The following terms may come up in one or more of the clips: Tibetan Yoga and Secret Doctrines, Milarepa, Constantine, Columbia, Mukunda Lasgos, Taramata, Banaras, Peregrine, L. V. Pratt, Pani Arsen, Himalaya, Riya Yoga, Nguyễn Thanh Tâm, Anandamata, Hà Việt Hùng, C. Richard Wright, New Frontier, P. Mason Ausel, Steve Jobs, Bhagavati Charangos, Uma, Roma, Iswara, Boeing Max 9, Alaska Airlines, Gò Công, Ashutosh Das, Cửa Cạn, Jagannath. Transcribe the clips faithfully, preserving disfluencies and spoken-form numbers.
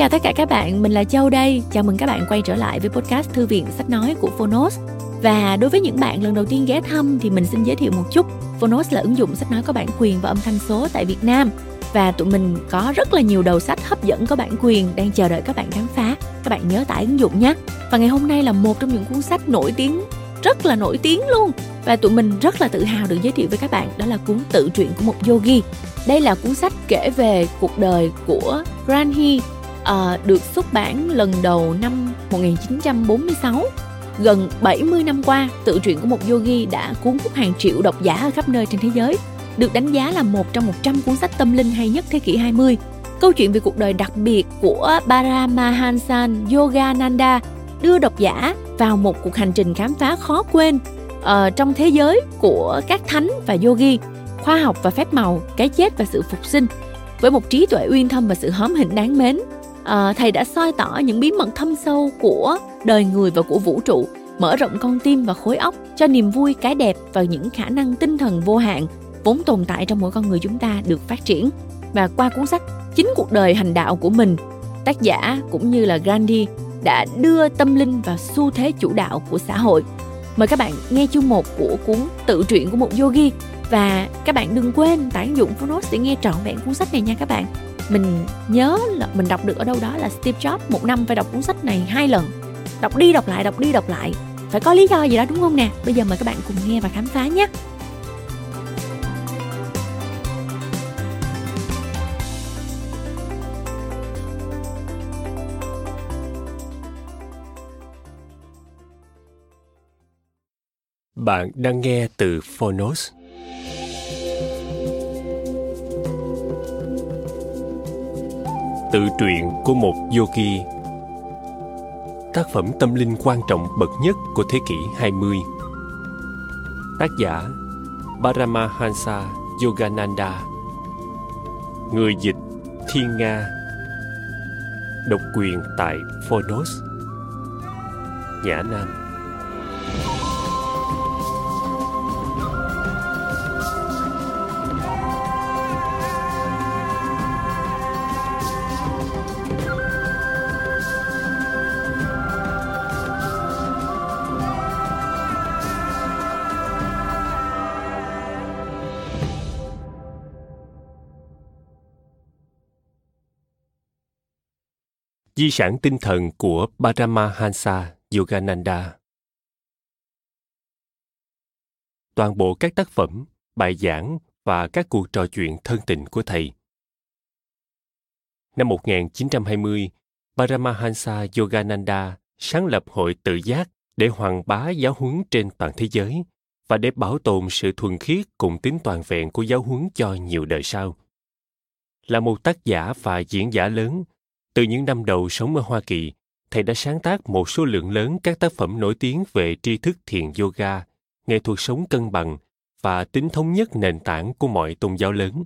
chào tất cả các bạn, mình là Châu đây. Chào mừng các bạn quay trở lại với podcast Thư viện Sách Nói của Phonos. Và đối với những bạn lần đầu tiên ghé thăm thì mình xin giới thiệu một chút. Phonos là ứng dụng sách nói có bản quyền và âm thanh số tại Việt Nam. Và tụi mình có rất là nhiều đầu sách hấp dẫn có bản quyền đang chờ đợi các bạn khám phá. Các bạn nhớ tải ứng dụng nhé. Và ngày hôm nay là một trong những cuốn sách nổi tiếng, rất là nổi tiếng luôn. Và tụi mình rất là tự hào được giới thiệu với các bạn, đó là cuốn Tự truyện của một yogi. Đây là cuốn sách kể về cuộc đời của Ranhi, à, được xuất bản lần đầu năm một nghìn chín trăm bốn mươi sáu. Gần bảy mươi năm qua, Tự truyện của một yogi đã cuốn hút hàng triệu độc giả ở khắp nơi trên thế giới, được đánh giá là một trong một trăm cuốn sách tâm linh hay nhất thế kỷ hai mươi. Câu chuyện về cuộc đời đặc biệt của Paramahansa Yogananda đưa độc giả vào một cuộc hành trình khám phá khó quên uh, trong thế giới của các thánh và yogi, khoa học và phép màu, cái chết và sự phục sinh. Với một trí tuệ uyên thâm và sự hóm hỉnh đáng mến, uh, thầy đã soi tỏ những bí mật thâm sâu của đời người và của vũ trụ, mở rộng con tim và khối óc cho niềm vui, cái đẹp và những khả năng tinh thần vô hạn vốn tồn tại trong mỗi con người chúng ta được phát triển. Và qua cuốn sách Chính cuộc đời hành đạo của mình, tác giả cũng như là Gandhi đã đưa tâm linh vào xu thế chủ đạo của xã hội. Mời các bạn nghe chương một của cuốn Tự truyện của một yogi. Và các bạn đừng quên tải ứng dụng Phonos để nghe trọn vẹn cuốn sách này nha các bạn. Mình nhớ là mình đọc được ở đâu đó là Steve Jobs một năm phải đọc cuốn sách này hai lần. Đọc đi đọc lại, đọc đi đọc lại. Phải có lý do gì đó đúng không nè? Bây giờ mời các bạn cùng nghe và khám phá nhé. Bạn đang nghe từ Phonos. Tự truyện của một yogi, tác phẩm tâm linh quan trọng bậc nhất của thế kỷ hai mươi. Tác giả Paramahansa Yogananda. Người dịch Thiên Nga. Độc quyền tại Phonos. Nhã Nam. Di sản tinh thần của Paramahansa Yogananda. Toàn bộ các tác phẩm, bài giảng và các cuộc trò chuyện thân tình của thầy. Năm một nghìn chín trăm hai mươi, Paramahansa Yogananda sáng lập hội tự giác để hoàn bá giáo huấn trên toàn thế giới và để bảo tồn sự thuần khiết cùng tính toàn vẹn của giáo huấn cho nhiều đời sau. Là một tác giả và diễn giả lớn, từ những năm đầu sống ở Hoa Kỳ, thầy đã sáng tác một số lượng lớn các tác phẩm nổi tiếng về tri thức thiền yoga, nghệ thuật sống cân bằng và tính thống nhất nền tảng của mọi tôn giáo lớn.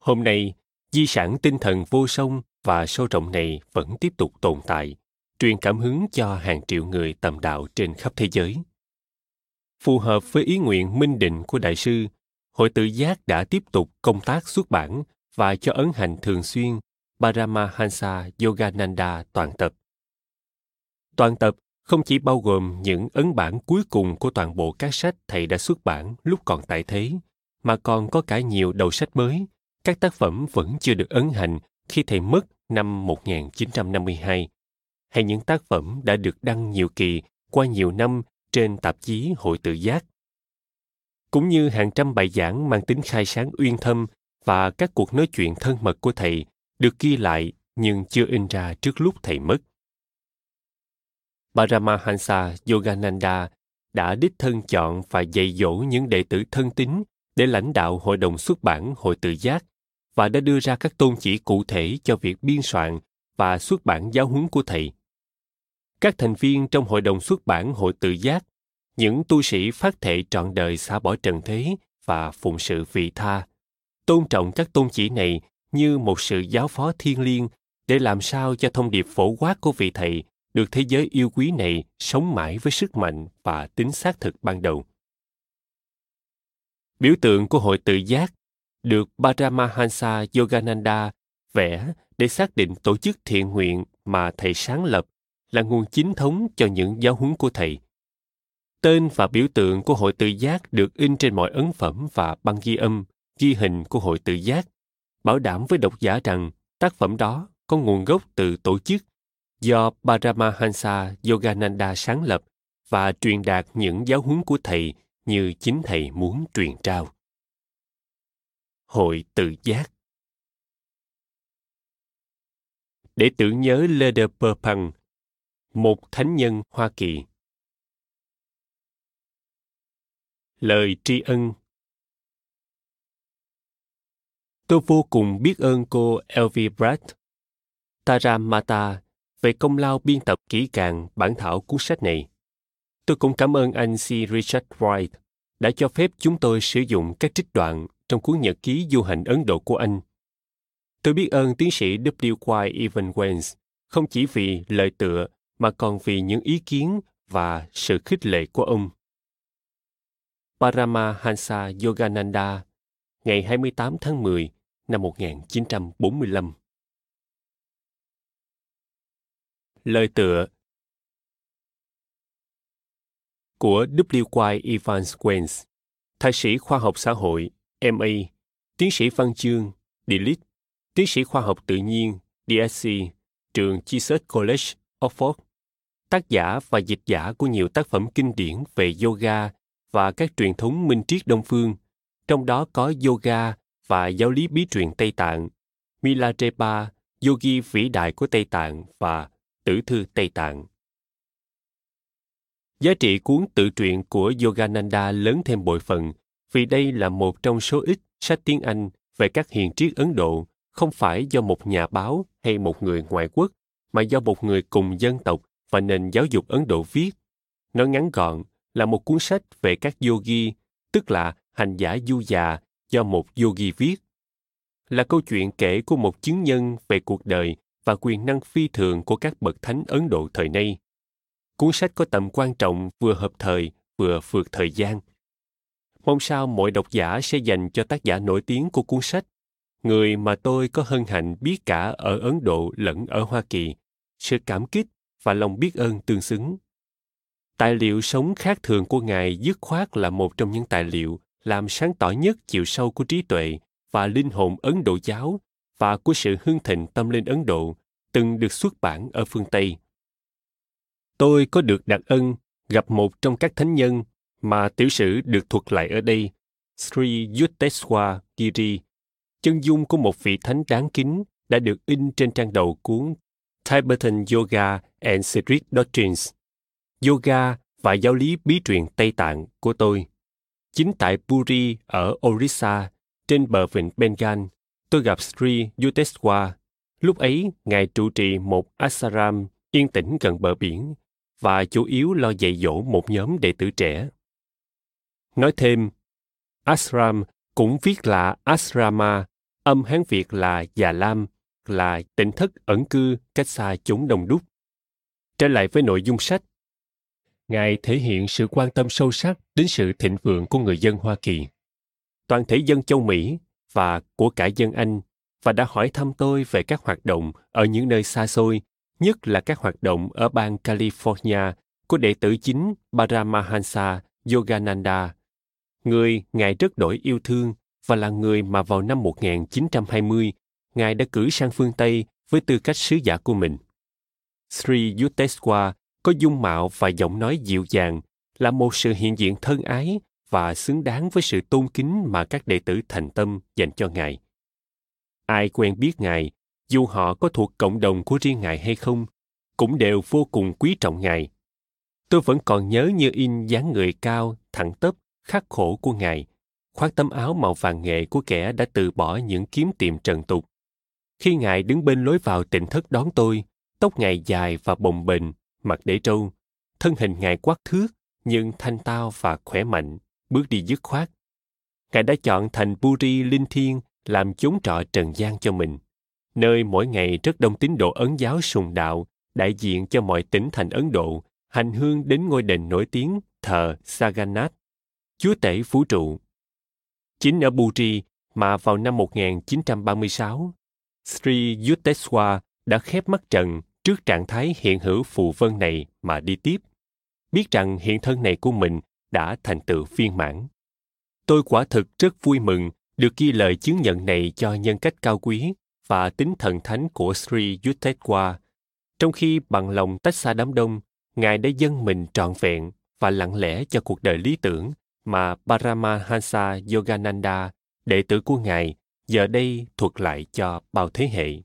Hôm nay, di sản tinh thần vô song và sâu rộng này vẫn tiếp tục tồn tại, truyền cảm hứng cho hàng triệu người tầm đạo trên khắp thế giới. Phù hợp với ý nguyện minh định của Đại sư, Hội Tự Giác đã tiếp tục công tác xuất bản và cho ấn hành thường xuyên Paramahansa Yogananda toàn tập. Toàn tập không chỉ bao gồm những ấn bản cuối cùng của toàn bộ các sách thầy đã xuất bản lúc còn tại thế, mà còn có cả nhiều đầu sách mới, các tác phẩm vẫn chưa được ấn hành khi thầy mất năm một nghìn chín trăm năm mươi hai, hay những tác phẩm đã được đăng nhiều kỳ qua nhiều năm trên tạp chí Hội Tự Giác, cũng như hàng trăm bài giảng mang tính khai sáng uyên thâm và các cuộc nói chuyện thân mật của thầy được ghi lại nhưng chưa in ra trước lúc thầy mất. Paramahansa Yogananda đã đích thân chọn và dạy dỗ những đệ tử thân tín để lãnh đạo hội đồng xuất bản Hội Tự Giác và đã đưa ra các tôn chỉ cụ thể cho việc biên soạn và xuất bản giáo huấn của thầy. Các thành viên trong hội đồng xuất bản Hội Tự Giác, những tu sĩ phát thệ trọn đời xả bỏ trần thế và phụng sự vị tha, tôn trọng các tôn chỉ này như một sự giáo phó thiêng liêng để làm sao cho thông điệp phổ quát của vị thầy được thế giới yêu quý này sống mãi với sức mạnh và tính xác thực ban đầu. Biểu tượng của Hội Tự Giác được Paramahansa Yogananda vẽ để xác định tổ chức thiện nguyện mà thầy sáng lập là nguồn chính thống cho những giáo huấn của thầy. Tên và biểu tượng của hội tự giác được in trên mọi ấn phẩm và băng ghi âm, ghi hình của hội tự giác, bảo đảm với độc giả rằng tác phẩm đó có nguồn gốc từ tổ chức do Paramahansa Yogananda sáng lập và truyền đạt những giáo huấn của thầy như chính thầy muốn truyền trao. Hội tự giác. Để tưởng nhớ Leder Burpang, một thánh nhân Hoa Kỳ. Lời tri ân. Tôi vô cùng biết ơn cô L. V. Pratt, Taramata về công lao biên tập kỹ càng bản thảo cuốn sách này. Tôi cũng cảm ơn anh C. Richard Wright đã cho phép chúng tôi sử dụng các trích đoạn trong cuốn nhật ký du hành Ấn Độ của anh. Tôi biết ơn tiến sĩ W. Y. Evans-Wentz không chỉ vì lời tựa mà còn vì những ý kiến và sự khích lệ của ông. Paramahansa Yogananda, ngày hai mươi tám tháng mười năm một nghìn chín trăm bốn mươi lăm. Lời tựa của W. Y. Evans-Wentz, thạc sĩ khoa học xã hội, em a, tiến sĩ văn chương, D Litt, tiến sĩ khoa học tự nhiên, D Sc, trường Jesus College, Oxford, tác giả và dịch giả của nhiều tác phẩm kinh điển về yoga và các truyền thống minh triết Đông phương, trong đó có Yoga và Giáo lý bí truyền Tây Tạng, Milarepa, Yogi vĩ đại của Tây Tạng và Tử thư Tây Tạng. Giá trị cuốn tự truyện của Yogananda lớn thêm bội phần vì đây là một trong số ít sách tiếng Anh về các hiền triết Ấn Độ không phải do một nhà báo hay một người ngoại quốc mà do một người cùng dân tộc và nền giáo dục Ấn Độ viết. Nói ngắn gọn là một cuốn sách về các yogi, tức là hành giả du già do một yogi viết. Là câu chuyện kể của một chứng nhân về cuộc đời và quyền năng phi thường của các bậc thánh Ấn Độ thời nay. Cuốn sách có tầm quan trọng vừa hợp thời vừa vượt thời gian. Mong sao mọi độc giả sẽ dành cho tác giả nổi tiếng của cuốn sách, người mà tôi có hân hạnh biết cả ở Ấn Độ lẫn ở Hoa Kỳ, sự cảm kích và lòng biết ơn tương xứng. Tài liệu sống khác thường của ngài dứt khoát là một trong những tài liệu làm sáng tỏ nhất chiều sâu của trí tuệ và linh hồn Ấn Độ giáo và của sự hưng thịnh tâm linh Ấn Độ từng được xuất bản ở phương Tây. Tôi có được đặc ân gặp một trong các thánh nhân mà tiểu sử được thuật lại ở đây, Sri Yukteswar Giri, chân dung của một vị thánh đáng kính đã được in trên trang đầu cuốn Tibetan Yoga and Secret Doctrines, Yoga và Giáo lý bí truyền Tây Tạng của tôi. Chính tại Puri ở Orissa, trên bờ vịnh Bengal, tôi gặp Sri Yukteswar. Lúc ấy, ngài trụ trì một ashram yên tĩnh gần bờ biển và chủ yếu lo dạy dỗ một nhóm đệ tử trẻ. Nói thêm, ashram cũng viết là ashrama, âm Hán Việt là già lam, là tỉnh thất ẩn cư cách xa chốn đông đúc. Trở lại với nội dung sách, ngài thể hiện sự quan tâm sâu sắc đến sự thịnh vượng của người dân Hoa Kỳ, toàn thể dân châu Mỹ và của cả dân Anh, và đã hỏi thăm tôi về các hoạt động ở những nơi xa xôi, nhất là các hoạt động ở bang California của đệ tử chính Paramahansa Yogananda, người ngài rất đổi yêu thương và là người mà vào năm một nghìn chín trăm hai mươi, ngài đã cử sang phương Tây với tư cách sứ giả của mình. Sri Yukteswar có dung mạo và giọng nói dịu dàng, là một sự hiện diện thân ái và xứng đáng với sự tôn kính mà các đệ tử thành tâm dành cho ngài. Ai quen biết ngài, dù họ có thuộc cộng đồng của riêng ngài hay không, cũng đều vô cùng quý trọng ngài. Tôi vẫn còn nhớ như in dáng người cao, thẳng tắp, khắc khổ của ngài, khoác tấm áo màu vàng nghệ của kẻ đã từ bỏ những kiếm tìm trần tục. Khi ngài đứng bên lối vào tịnh thất đón tôi, tóc ngài dài và bồng bềnh, mặt để trâu, thân hình ngài quắc thước nhưng thanh tao và khỏe mạnh, bước đi dứt khoát. Ngài đã chọn thành Puri linh thiêng làm chốn trọ trần gian cho mình, nơi mỗi ngày rất đông tín đồ Ấn giáo sùng đạo, đại diện cho mọi tỉnh thành Ấn Độ, hành hương đến ngôi đền nổi tiếng thờ Jagannath, chúa tể vũ trụ. Chính ở Puri mà vào năm một nghìn chín trăm ba mươi sáu, Sri Yukteswar đã khép mắt trần trước trạng thái hiện hữu phù vân này mà đi tiếp, biết rằng hiện thân này của mình đã thành tựu viên mãn. Tôi quả thực rất vui mừng được ghi lời chứng nhận này cho nhân cách cao quý và tính thần thánh của Sri Yukteswar, trong khi bằng lòng tách xa đám đông, Ngài đã dâng mình trọn vẹn và lặng lẽ cho cuộc đời lý tưởng mà Paramahansa Yogananda, đệ tử của Ngài, giờ đây thuật lại cho bao thế hệ.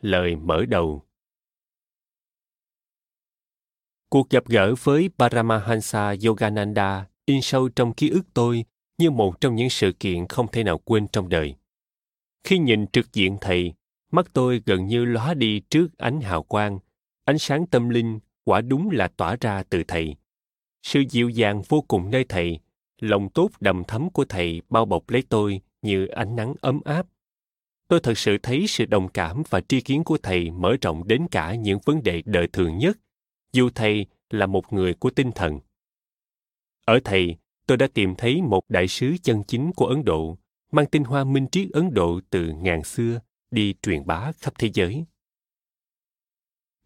Lời mở đầu. Cuộc gặp gỡ với Paramahansa Yogananda in sâu trong ký ức tôi như một trong những sự kiện không thể nào quên trong đời. Khi nhìn trực diện Thầy, mắt tôi gần như lóa đi trước ánh hào quang, ánh sáng tâm linh quả đúng là tỏa ra từ Thầy. Sự dịu dàng vô cùng nơi Thầy, lòng tốt đầm thấm của Thầy bao bọc lấy tôi như ánh nắng ấm áp. Tôi thật sự thấy sự đồng cảm và tri kiến của Thầy mở rộng đến cả những vấn đề đời thường nhất, dù Thầy là một người của tinh thần. Ở Thầy, tôi đã tìm thấy một đại sứ chân chính của Ấn Độ, mang tinh hoa minh triết Ấn Độ từ ngàn xưa đi truyền bá khắp thế giới.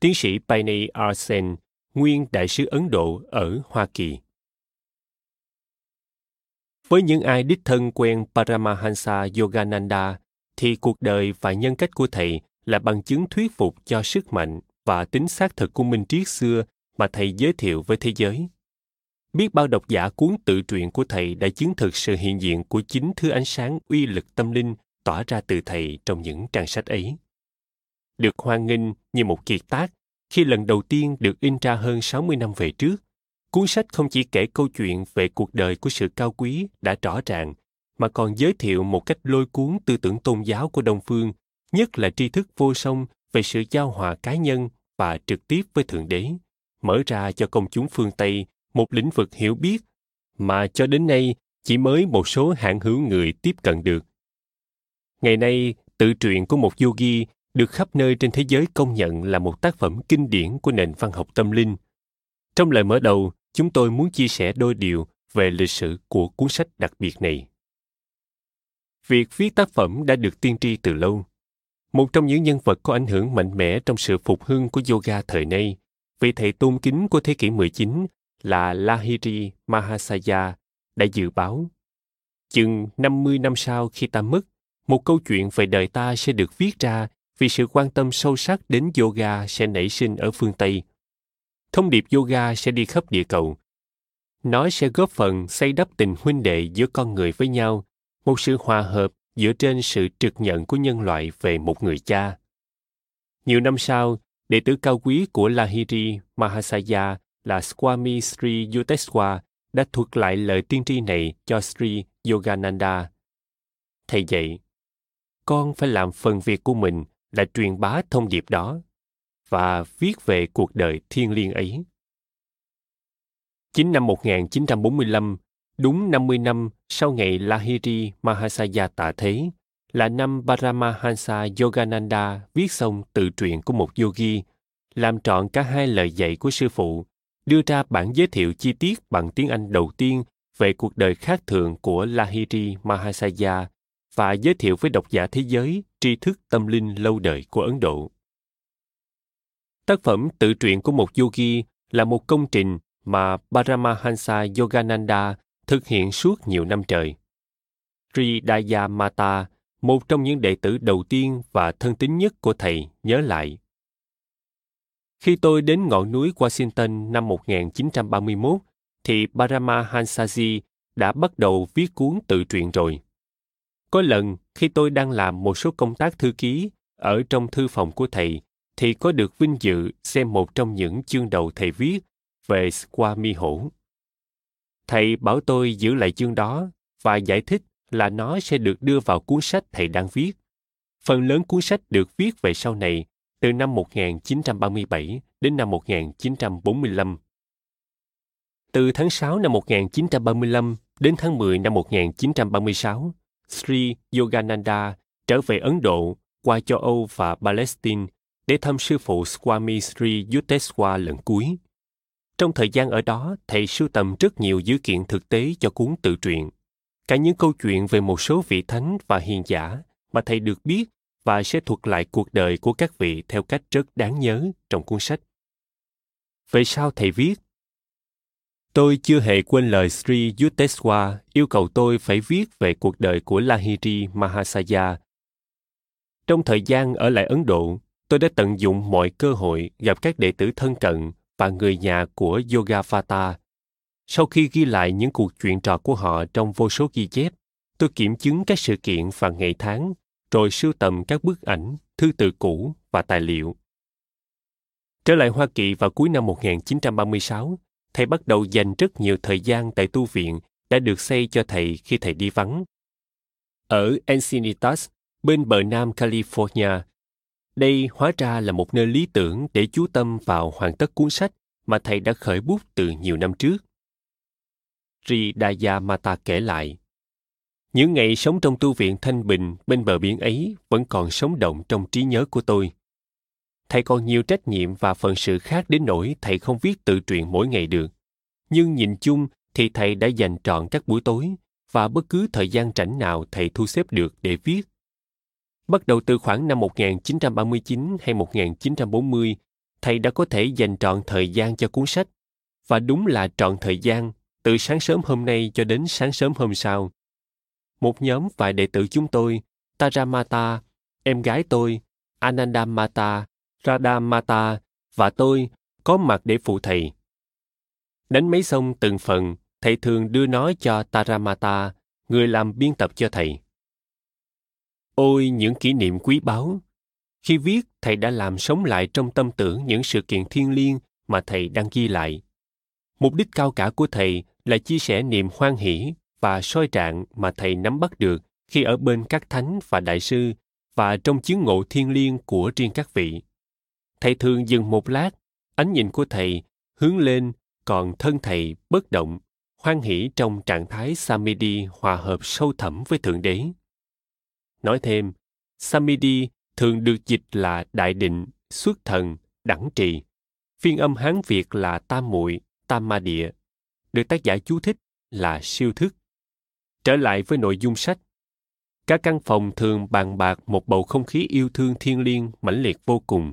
Tiến sĩ Pani Arsen, nguyên đại sứ Ấn Độ ở Hoa Kỳ. Với những ai đích thân quen Paramahansa Yogananda, thì cuộc đời và nhân cách của Thầy là bằng chứng thuyết phục cho sức mạnh và tính xác thực của minh triết xưa mà Thầy giới thiệu với thế giới. Biết bao độc giả cuốn tự truyện của Thầy đã chứng thực sự hiện diện của chính thứ ánh sáng uy lực tâm linh tỏa ra từ Thầy trong những trang sách ấy. Được hoan nghênh như một kiệt tác, khi lần đầu tiên được in ra hơn sáu mươi năm về trước, cuốn sách không chỉ kể câu chuyện về cuộc đời của sự cao quý đã rõ ràng, mà còn giới thiệu một cách lôi cuốn tư tưởng tôn giáo của Đông Phương, nhất là tri thức vô song về sự giao hòa cá nhân và trực tiếp với Thượng Đế, mở ra cho công chúng phương Tây một lĩnh vực hiểu biết mà cho đến nay chỉ mới một số hạn hữu người tiếp cận được. Ngày nay, tự truyện của một yogi được khắp nơi trên thế giới công nhận là một tác phẩm kinh điển của nền văn học tâm linh. Trong lời mở đầu, chúng tôi muốn chia sẻ đôi điều về lịch sử của cuốn sách đặc biệt này. Việc viết tác phẩm đã được tiên tri từ lâu. Một trong những nhân vật có ảnh hưởng mạnh mẽ trong sự phục hưng của yoga thời nay, vị thầy tôn kính của thế kỷ mười chín là Lahiri Mahasaya đã dự báo: chừng năm mươi năm sau khi ta mất, một câu chuyện về đời ta sẽ được viết ra vì sự quan tâm sâu sắc đến yoga sẽ nảy sinh ở phương Tây. Thông điệp yoga sẽ đi khắp địa cầu. Nó sẽ góp phần xây đắp tình huynh đệ giữa con người với nhau, một sự hòa hợp dựa trên sự trực nhận của nhân loại về một người cha. Nhiều năm sau, đệ tử cao quý của Lahiri Mahasaya là Swami Sri Yukteswar đã thuật lại lời tiên tri này cho Sri Yogananda. Thầy dạy, con phải làm phần việc của mình là truyền bá thông điệp đó và viết về cuộc đời thiêng liêng ấy. Chính năm một nghìn chín trăm bốn mươi lăm, đúng năm mươi năm sau ngày Lahiri Mahasaya tạ thế, là năm Paramahansa Yogananda viết xong tự truyện của một yogi, làm trọn cả hai lời dạy của sư phụ, đưa ra bản giới thiệu chi tiết bằng tiếng Anh đầu tiên về cuộc đời khác thường của Lahiri Mahasaya và giới thiệu với độc giả thế giới tri thức tâm linh lâu đời của Ấn Độ. Tác phẩm tự truyện của một yogi là một công trình mà Paramahansa Yogananda thực hiện suốt nhiều năm trời. Sri Daya Mata, một trong những đệ tử đầu tiên và thân tín nhất của Thầy, nhớ lại: khi tôi đến ngọn núi Washington năm một nghìn chín trăm ba mươi mốt, thì Paramahansaji đã bắt đầu viết cuốn tự truyện rồi. Có lần, khi tôi đang làm một số công tác thư ký ở trong thư phòng của Thầy, thì có được vinh dự xem một trong những chương đầu Thầy viết về Swami Hổ. Thầy bảo tôi giữ lại chương đó và giải thích là nó sẽ được đưa vào cuốn sách Thầy đang viết. Phần lớn cuốn sách được viết về sau này, từ năm một nghìn chín trăm ba mươi bảy đến năm một nghìn chín trăm bốn mươi lăm. Từ tháng sáu năm một nghìn chín trăm ba mươi lăm đến tháng mười năm một nghìn chín trăm ba mươi sáu, Sri Yogananda trở về Ấn Độ, qua châu Âu và Palestine để thăm sư phụ Swami Sri Yukteswar lần cuối. Trong thời gian ở đó, Thầy sưu tầm rất nhiều dữ kiện thực tế cho cuốn tự truyện. cả những câu chuyện về một số vị thánh và hiền giả mà thầy được biết và sẽ thuật lại cuộc đời của các vị theo cách rất đáng nhớ trong cuốn sách. Vậy sao thầy viết? Tôi chưa hề quên lời Sri Yukteswar yêu cầu tôi phải viết về cuộc đời của Lahiri Mahasaya. Trong thời gian ở lại Ấn Độ, tôi đã tận dụng mọi cơ hội gặp các đệ tử thân cận và người nhà của Yogavata. Sau khi ghi lại những cuộc chuyện trò của họ trong vô số ghi chép, tôi kiểm chứng các sự kiện và ngày tháng, rồi sưu tầm các bức ảnh, thư từ cũ và tài liệu. Trở lại Hoa Kỳ vào cuối năm một nghìn chín trăm ba mươi sáu, thầy bắt đầu dành rất nhiều thời gian tại tu viện đã được xây cho thầy khi thầy đi vắng. Ở Encinitas, bên bờ nam California, đây hóa ra là một nơi lý tưởng để chú tâm vào hoàn tất cuốn sách mà thầy đã khởi bút từ nhiều năm trước. Sri Daya Mata kể lại, những ngày sống trong tu viện thanh bình bên bờ biển ấy vẫn còn sống động trong trí nhớ của tôi. Thầy còn nhiều trách nhiệm và phận sự khác đến nỗi thầy không viết tự truyện mỗi ngày được. Nhưng nhìn chung thì thầy đã dành trọn các buổi tối và bất cứ thời gian rảnh nào thầy thu xếp được để viết. Bắt đầu từ khoảng năm một nghìn chín trăm ba mươi chín hay một nghìn chín trăm bốn mươi, thầy đã có thể dành trọn thời gian cho cuốn sách. Và đúng là trọn thời gian, từ sáng sớm hôm nay cho đến sáng sớm hôm sau. Một nhóm vài đệ tử chúng tôi, Taramata, em gái tôi, Anandamata, Radamata và tôi có mặt để phụ thầy. Đánh máy xong từng phần, thầy thường đưa nó cho Taramata, người làm biên tập cho thầy. Ôi những kỷ niệm quý báu! Khi viết, thầy đã làm sống lại trong tâm tưởng những sự kiện thiêng liêng mà thầy đang ghi lại. Mục đích cao cả của thầy là chia sẻ niềm hoan hỷ và soi trạng mà thầy nắm bắt được khi ở bên các thánh và đại sư và trong chứng ngộ thiêng liêng của riêng các vị. Thầy thường dừng một lát, ánh nhìn của thầy hướng lên, còn thân thầy bất động, hoan hỷ trong trạng thái Samidhi hòa hợp sâu thẳm với Thượng Đế. Nói thêm, Samidhi thường được dịch là đại định, xuất thần, đẳng trì. Phiên âm Hán Việt là tam muội, tam ma địa. Được tác giả chú thích là siêu thức. Trở lại với nội dung sách. Cả căn phòng thường bàn bạc một bầu không khí yêu thương thiêng liêng mãnh liệt vô cùng.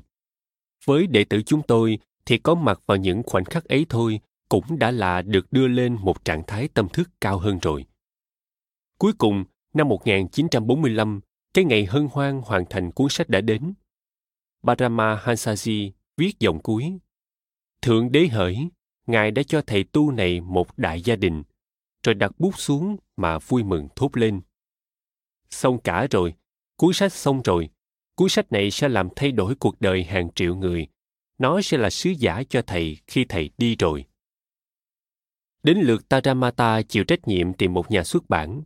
Với đệ tử chúng tôi thì có mặt vào những khoảnh khắc ấy thôi cũng đã là được đưa lên một trạng thái tâm thức cao hơn rồi. Cuối cùng, năm một nghìn chín trăm bốn mươi lăm, cái ngày hân hoan hoàn thành cuốn sách đã đến. Paramahansa viết dòng cuối. Thượng Đế hỡi, Ngài đã cho thầy tu này một đại gia đình, rồi đặt bút xuống mà vui mừng thốt lên. Xong cả rồi, cuốn sách xong rồi. Cuốn sách này sẽ làm thay đổi cuộc đời hàng triệu người. Nó sẽ là sứ giả cho thầy khi thầy đi rồi. Đến lượt Taramata chịu trách nhiệm tìm một nhà xuất bản.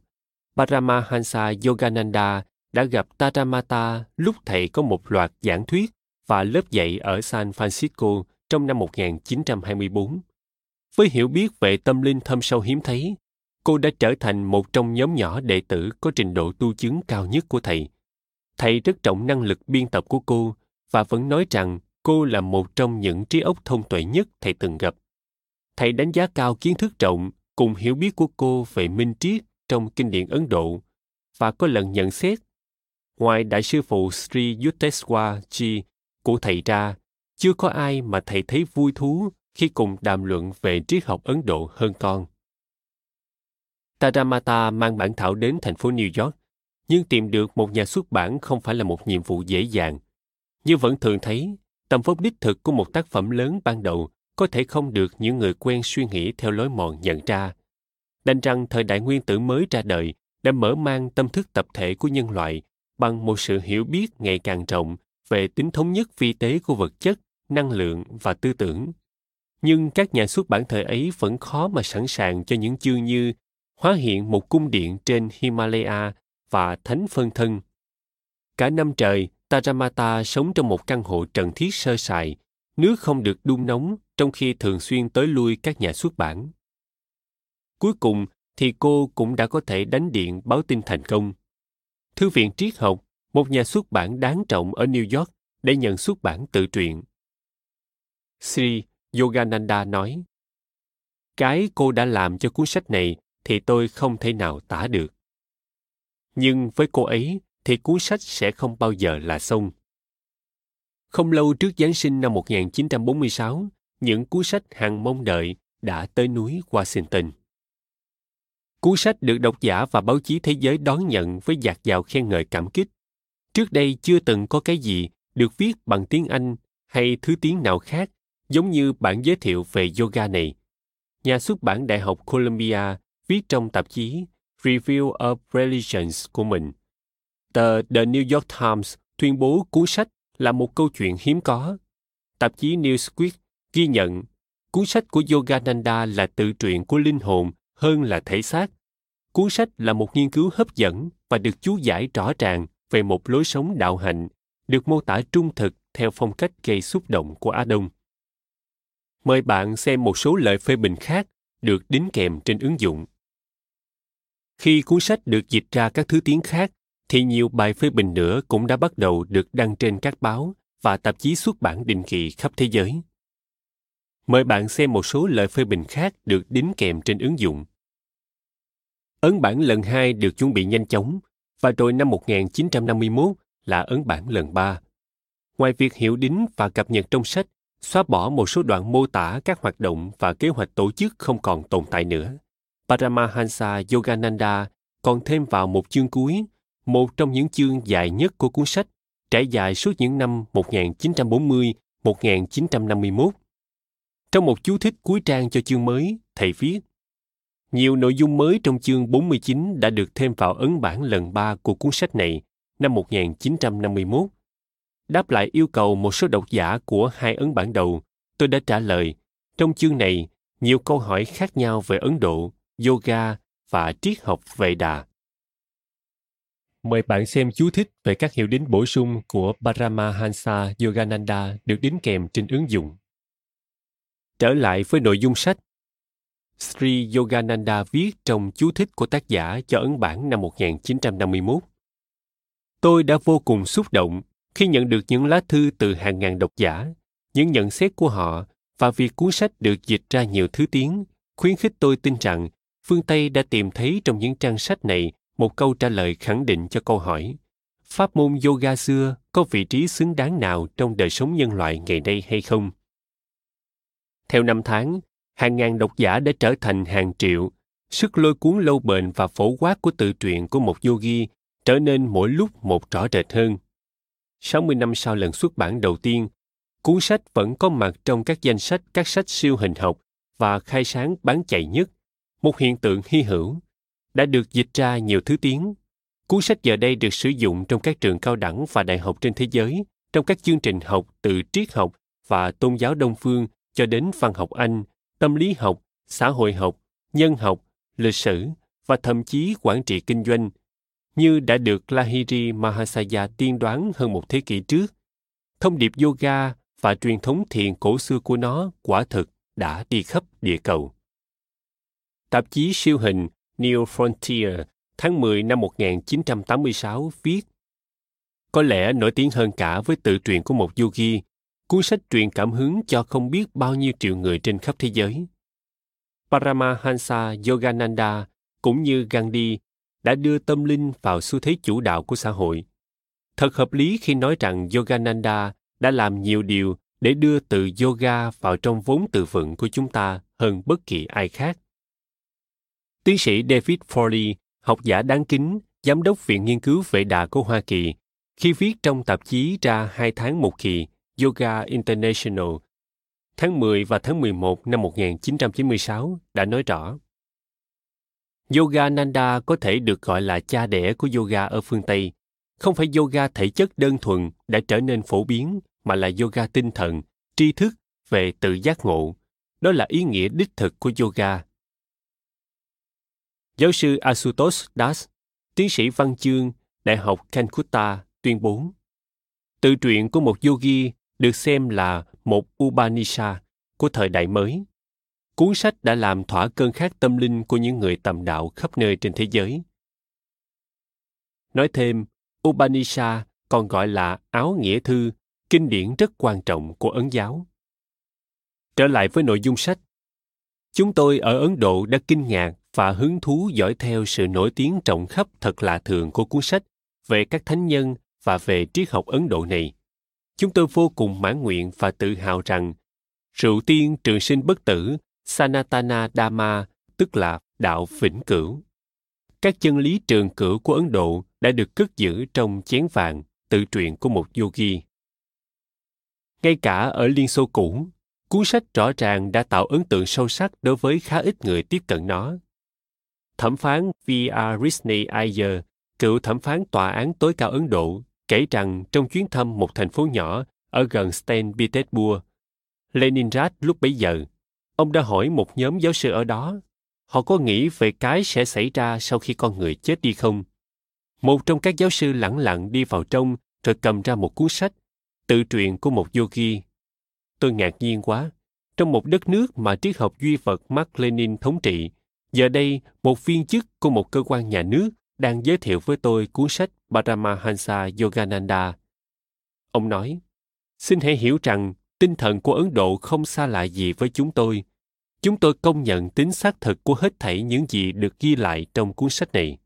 Paramahansa Yogananda đã gặp Taramata lúc thầy có một loạt giảng thuyết và lớp dạy ở San Francisco trong năm một nghìn chín trăm hai mươi bốn. Với hiểu biết về tâm linh thâm sâu hiếm thấy, cô đã trở thành một trong nhóm nhỏ đệ tử có trình độ tu chứng cao nhất của thầy. Thầy rất trọng năng lực biên tập của cô và vẫn nói rằng cô là một trong những trí óc thông tuệ nhất thầy từng gặp. Thầy đánh giá cao kiến thức rộng cùng hiểu biết của cô về minh triết trong kinh điển Ấn Độ và có lần nhận xét, ngoài đại sư phụ Sri Yukteswar Giri của thầy ra, chưa có ai mà thầy thấy vui thú khi cùng đàm luận về triết học Ấn Độ hơn con. Taramata mang bản thảo đến thành phố New York, nhưng tìm được một nhà xuất bản không phải là một nhiệm vụ dễ dàng. Như vẫn thường thấy, tầm vóc đích thực của một tác phẩm lớn ban đầu có thể không được những người quen suy nghĩ theo lối mòn nhận ra. Đành rằng thời đại nguyên tử mới ra đời đã mở mang tâm thức tập thể của nhân loại bằng một sự hiểu biết ngày càng rộng về tính thống nhất vi tế của vật chất, năng lượng và tư tưởng. Nhưng các nhà xuất bản thời ấy vẫn khó mà sẵn sàng cho những chương như hóa hiện một cung điện trên Himalaya và thánh phân thân. Cả năm trời, Taramata sống trong một căn hộ trần thiết sơ sài, nước không được đun nóng trong khi thường xuyên tới lui các nhà xuất bản. Cuối cùng thì cô cũng đã có thể đánh điện báo tin thành công. Thư viện Triết học, một nhà xuất bản đáng trọng ở New York, để nhận xuất bản tự truyện. Sri Yogananda nói, cái cô đã làm cho cuốn sách này thì tôi không thể nào tả được. Nhưng với cô ấy thì cuốn sách sẽ không bao giờ là xong. Không lâu trước Giáng sinh năm một nghìn chín trăm bốn mươi sáu, những cuốn sách hằng mong đợi đã tới núi Washington. Cuốn sách được độc giả và báo chí thế giới đón nhận với dạt dào khen ngợi cảm kích. Trước đây chưa từng có cái gì được viết bằng tiếng Anh hay thứ tiếng nào khác giống như bản giới thiệu về yoga này. Nhà xuất bản Đại học Columbia viết trong tạp chí Review of Religions của mình. Tờ The New York Times tuyên bố cuốn sách là một câu chuyện hiếm có. Tạp chí Newsweek ghi nhận cuốn sách của Yogananda là tự truyện của linh hồn hơn là thể xác. Cuốn sách là một nghiên cứu hấp dẫn và được chú giải rõ ràng về một lối sống đạo hạnh, được mô tả trung thực theo phong cách gây xúc động của Á Đông. Mời bạn xem một số lời phê bình khác được đính kèm trên ứng dụng. Khi cuốn sách được dịch ra các thứ tiếng khác, thì nhiều bài phê bình nữa cũng đã bắt đầu được đăng trên các báo và tạp chí xuất bản định kỳ khắp thế giới. Mời bạn xem một số lời phê bình khác được đính kèm trên ứng dụng. Ấn bản lần hai được chuẩn bị nhanh chóng, và rồi năm một nghìn chín trăm năm mươi mốt là ấn bản lần ba. Ngoài việc hiệu đính và cập nhật trong sách, xóa bỏ một số đoạn mô tả các hoạt động và kế hoạch tổ chức không còn tồn tại nữa, Paramahansa Yogananda còn thêm vào một chương cuối, một trong những chương dài nhất của cuốn sách, trải dài suốt những năm một nghìn chín trăm bốn mươi đến một nghìn chín trăm năm mươi mốt. Trong một chú thích cuối trang cho chương mới, thầy viết: nhiều nội dung mới trong chương bốn mươi chín đã được thêm vào ấn bản lần ba của cuốn sách này năm một nghìn chín trăm năm mươi mốt. Đáp lại yêu cầu một số độc giả của hai ấn bản đầu, tôi đã trả lời, trong chương này, nhiều câu hỏi khác nhau về Ấn Độ, yoga và triết học Vệ Đà. Mời bạn xem chú thích về các hiệu đính bổ sung của Paramahansa Yogananda được đính kèm trên ứng dụng. Trở lại với nội dung sách, Sri Yogananda viết trong chú thích của tác giả cho ấn bản năm một nghìn chín trăm năm mươi mốt. Tôi đã vô cùng xúc động khi nhận được những lá thư từ hàng ngàn độc giả, những nhận xét của họ và việc cuốn sách được dịch ra nhiều thứ tiếng, khuyến khích tôi tin rằng phương Tây đã tìm thấy trong những trang sách này một câu trả lời khẳng định cho câu hỏi: pháp môn yoga xưa có vị trí xứng đáng nào trong đời sống nhân loại ngày nay hay không? Theo năm tháng, hàng ngàn độc giả đã trở thành hàng triệu, sức lôi cuốn lâu bền và phổ quát của tự truyện của một yogi trở nên mỗi lúc một rõ rệt hơn. sáu mươi năm sau lần xuất bản đầu tiên, cuốn sách vẫn có mặt trong các danh sách các sách siêu hình học và khai sáng bán chạy nhất, một hiện tượng hy hữu, đã được dịch ra nhiều thứ tiếng. Cuốn sách giờ đây được sử dụng trong các trường cao đẳng và đại học trên thế giới, trong các chương trình học từ triết học và tôn giáo Đông phương cho đến văn học Anh, tâm lý học, xã hội học, nhân học, lịch sử và thậm chí quản trị kinh doanh, như đã được Lahiri Mahasaya tiên đoán hơn một thế kỷ trước. Thông điệp yoga và truyền thống thiền cổ xưa của nó quả thực đã đi khắp địa cầu. Tạp chí siêu hình New Frontier tháng mười năm một nghìn chín trăm tám mươi sáu viết: có lẽ nổi tiếng hơn cả với tự truyện của một yogi, cuốn sách truyền cảm hứng cho không biết bao nhiêu triệu người trên khắp thế giới. Paramahansa Yogananda cũng như Gandhi đã đưa tâm linh vào xu thế chủ đạo của xã hội. Thật hợp lý khi nói rằng Yogananda đã làm nhiều điều để đưa từ yoga vào trong vốn từ vựng của chúng ta hơn bất kỳ ai khác. Tiến sĩ David Foley, học giả đáng kính, giám đốc Viện Nghiên cứu Vệ Đà của Hoa Kỳ, khi viết trong tạp chí ra hai tháng một kỳ Yoga International, tháng mười và tháng mười một năm một nghìn chín trăm chín mươi sáu đã nói rõ: Yogananda có thể được gọi là cha đẻ của yoga ở phương Tây. Không phải yoga thể chất đơn thuần đã trở nên phổ biến, mà là yoga tinh thần, tri thức về tự giác ngộ. Đó là ý nghĩa đích thực của yoga. Giáo sư Ashutosh Das, tiến sĩ văn chương, Đại học Calcutta, tuyên bố: tự truyện của một yogi được xem là một Upanishad của thời đại mới. Cuốn sách đã làm thỏa cơn khát tâm linh của những người tầm đạo khắp nơi trên thế giới. Nói thêm, Upanishad còn gọi là áo nghĩa thư, kinh điển rất quan trọng của Ấn giáo. Trở lại với nội dung sách, chúng tôi ở Ấn Độ đã kinh ngạc và hứng thú dõi theo sự nổi tiếng rộng khắp thật lạ thường của cuốn sách về các thánh nhân và về triết học Ấn Độ này. Chúng tôi vô cùng mãn nguyện và tự hào rằng rượu tiên trường sinh bất tử, Sanatana Dhamma, tức là đạo vĩnh cửu. Các chân lý trường cửu của Ấn Độ đã được cất giữ trong chén vàng, tự truyện của một yogi. Ngay cả ở Liên Xô cũ, cuốn sách rõ ràng đã tạo ấn tượng sâu sắc đối với khá ít người tiếp cận nó. Thẩm phán vê rờ Rishney Iyer, cựu thẩm phán tòa án tối cao Ấn Độ, kể rằng trong chuyến thăm một thành phố nhỏ ở gần Saint Petersburg, Leningrad lúc bấy giờ, ông đã hỏi một nhóm giáo sư ở đó, họ có nghĩ về cái sẽ xảy ra sau khi con người chết đi không? Một trong các giáo sư lẳng lặng đi vào trong rồi cầm ra một cuốn sách, tự truyện của một yogi. Tôi ngạc nhiên quá, trong một đất nước mà triết học duy vật Mác Lênin thống trị, giờ đây một viên chức của một cơ quan nhà nước đang giới thiệu với tôi cuốn sách Paramahansa Yogananda. Ông nói, xin hãy hiểu rằng tinh thần của Ấn Độ không xa lạ gì với chúng tôi. Chúng tôi công nhận tính xác thực của hết thảy những gì được ghi lại trong cuốn sách này.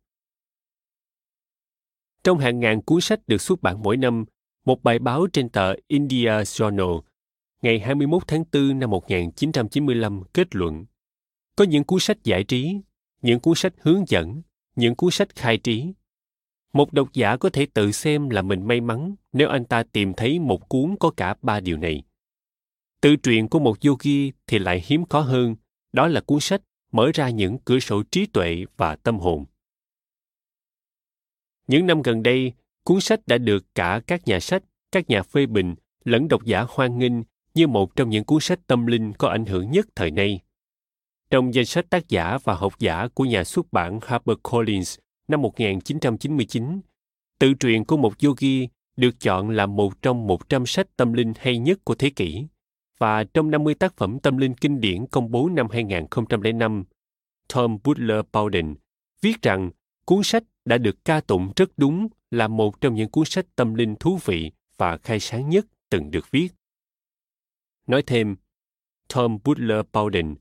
Trong hàng ngàn cuốn sách được xuất bản mỗi năm, một bài báo trên tờ India Journal ngày hai mươi mốt tháng tư năm một nghìn chín trăm chín mươi lăm kết luận, có những cuốn sách giải trí, những cuốn sách hướng dẫn, những cuốn sách khai trí. Một độc giả có thể tự xem là mình may mắn nếu anh ta tìm thấy một cuốn có cả ba điều này. Tự truyện của một yogi thì lại hiếm có hơn, đó là cuốn sách mở ra những cửa sổ trí tuệ và tâm hồn. Những năm gần đây, cuốn sách đã được cả các nhà sách, các nhà phê bình lẫn độc giả hoan nghênh như một trong những cuốn sách tâm linh có ảnh hưởng nhất thời nay. Trong danh sách tác giả và học giả của nhà xuất bản HarperCollins năm một nghìn chín trăm chín mươi chín, tự truyện của một yogi được chọn là một trong một trăm sách tâm linh hay nhất của thế kỷ, và trong năm mươi tác phẩm tâm linh kinh điển công bố năm hai nghìn không trăm lẻ năm, Tom Butler Bowden viết rằng cuốn sách đã được ca tụng rất đúng là một trong những cuốn sách tâm linh thú vị và khai sáng nhất từng được viết. Nói thêm, Tom Butler Bowden,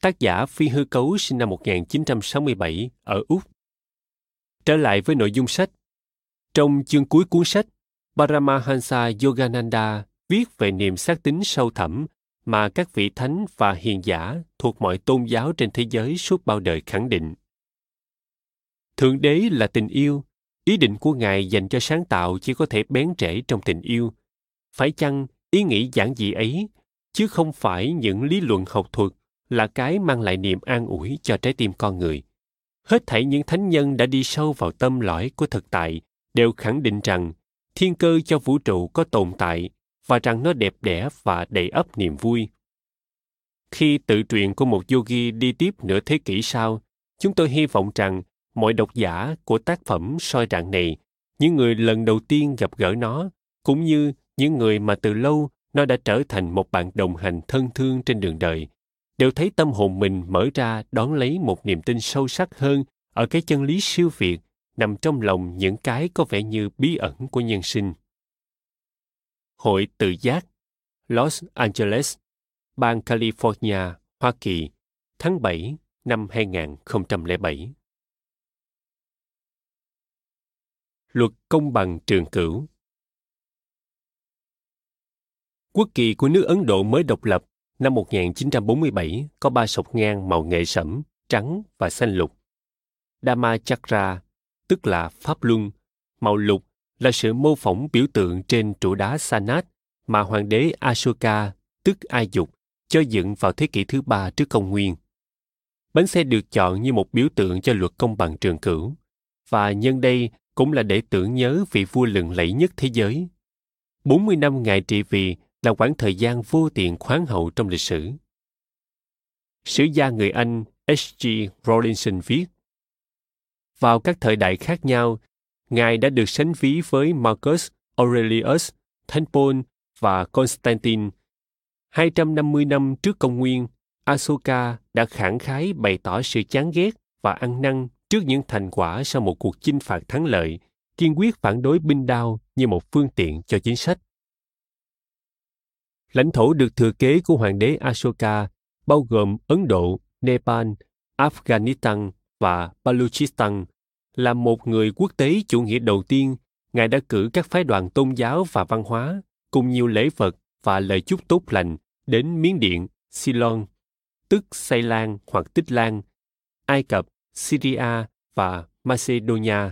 tác giả phi hư cấu sinh năm một nghìn chín trăm sáu mươi bảy ở Úc. Trở lại với nội dung sách. Trong chương cuối cuốn sách, Paramahansa Yogananda viết về niềm xác tín sâu thẳm mà các vị thánh và hiền giả thuộc mọi tôn giáo trên thế giới suốt bao đời khẳng định. Thượng đế là tình yêu, ý định của Ngài dành cho sáng tạo chỉ có thể bén rễ trong tình yêu. Phải chăng ý nghĩ giản dị ấy, chứ không phải những lý luận học thuật, là cái mang lại niềm an ủi cho trái tim con người. Hết thảy những thánh nhân đã đi sâu vào tâm lõi của thực tại đều khẳng định rằng thiên cơ cho vũ trụ có tồn tại và rằng nó đẹp đẽ và đầy ắp niềm vui. Khi tự truyện của một yogi đi tiếp nửa thế kỷ sau, chúng tôi hy vọng rằng mọi độc giả của tác phẩm soi rạng này, những người lần đầu tiên gặp gỡ nó, cũng như những người mà từ lâu nó đã trở thành một bạn đồng hành thân thương trên đường đời, đều thấy tâm hồn mình mở ra đón lấy một niềm tin sâu sắc hơn ở cái chân lý siêu việt nằm trong lòng những cái có vẻ như bí ẩn của nhân sinh. Hội Tự Giác, Los Angeles, bang California, Hoa Kỳ, tháng bảy năm hai nghìn không trăm lẻ bảy. Luật công bằng trường cửu. Quốc kỳ của nước Ấn Độ mới độc lập năm một nghìn chín trăm bốn mươi bảy có ba sọc ngang màu nghệ sẫm, trắng và xanh lục. Dhamma Chakra, tức là Pháp Luân, màu lục là sự mô phỏng biểu tượng trên trụ đá Sanat mà hoàng đế Ashoka, tức Ai Dục, cho dựng vào thế kỷ thứ ba trước công nguyên. Bánh xe được chọn như một biểu tượng cho luật công bằng trường cửu, và nhân đây cũng là để tưởng nhớ vị vua lừng lẫy nhất thế giới. bốn mươi năm ngài trị vì là quãng thời gian vô tiền khoáng hậu trong lịch sử. Sử gia người Anh H G Rawlinson viết, vào các thời đại khác nhau, ngài đã được sánh ví với Marcus Aurelius, Thánh Paul và Constantine. hai trăm năm mươi năm trước công nguyên, Ashoka đã khẳng khái bày tỏ sự chán ghét và ăn năn trước những thành quả sau một cuộc chinh phạt thắng lợi, kiên quyết phản đối binh đao như một phương tiện cho chính sách. Lãnh thổ được thừa kế của hoàng đế Ashoka bao gồm Ấn Độ, Nepal, Afghanistan và Balochistan. Là một người quốc tế chủ nghĩa đầu tiên, Ngài đã cử các phái đoàn tôn giáo và văn hóa, cùng nhiều lễ vật và lời chúc tốt lành, đến Miến Điện, Ceylon, tức Xây Lan hoặc Tích Lan, Ai Cập, Syria và Macedonia.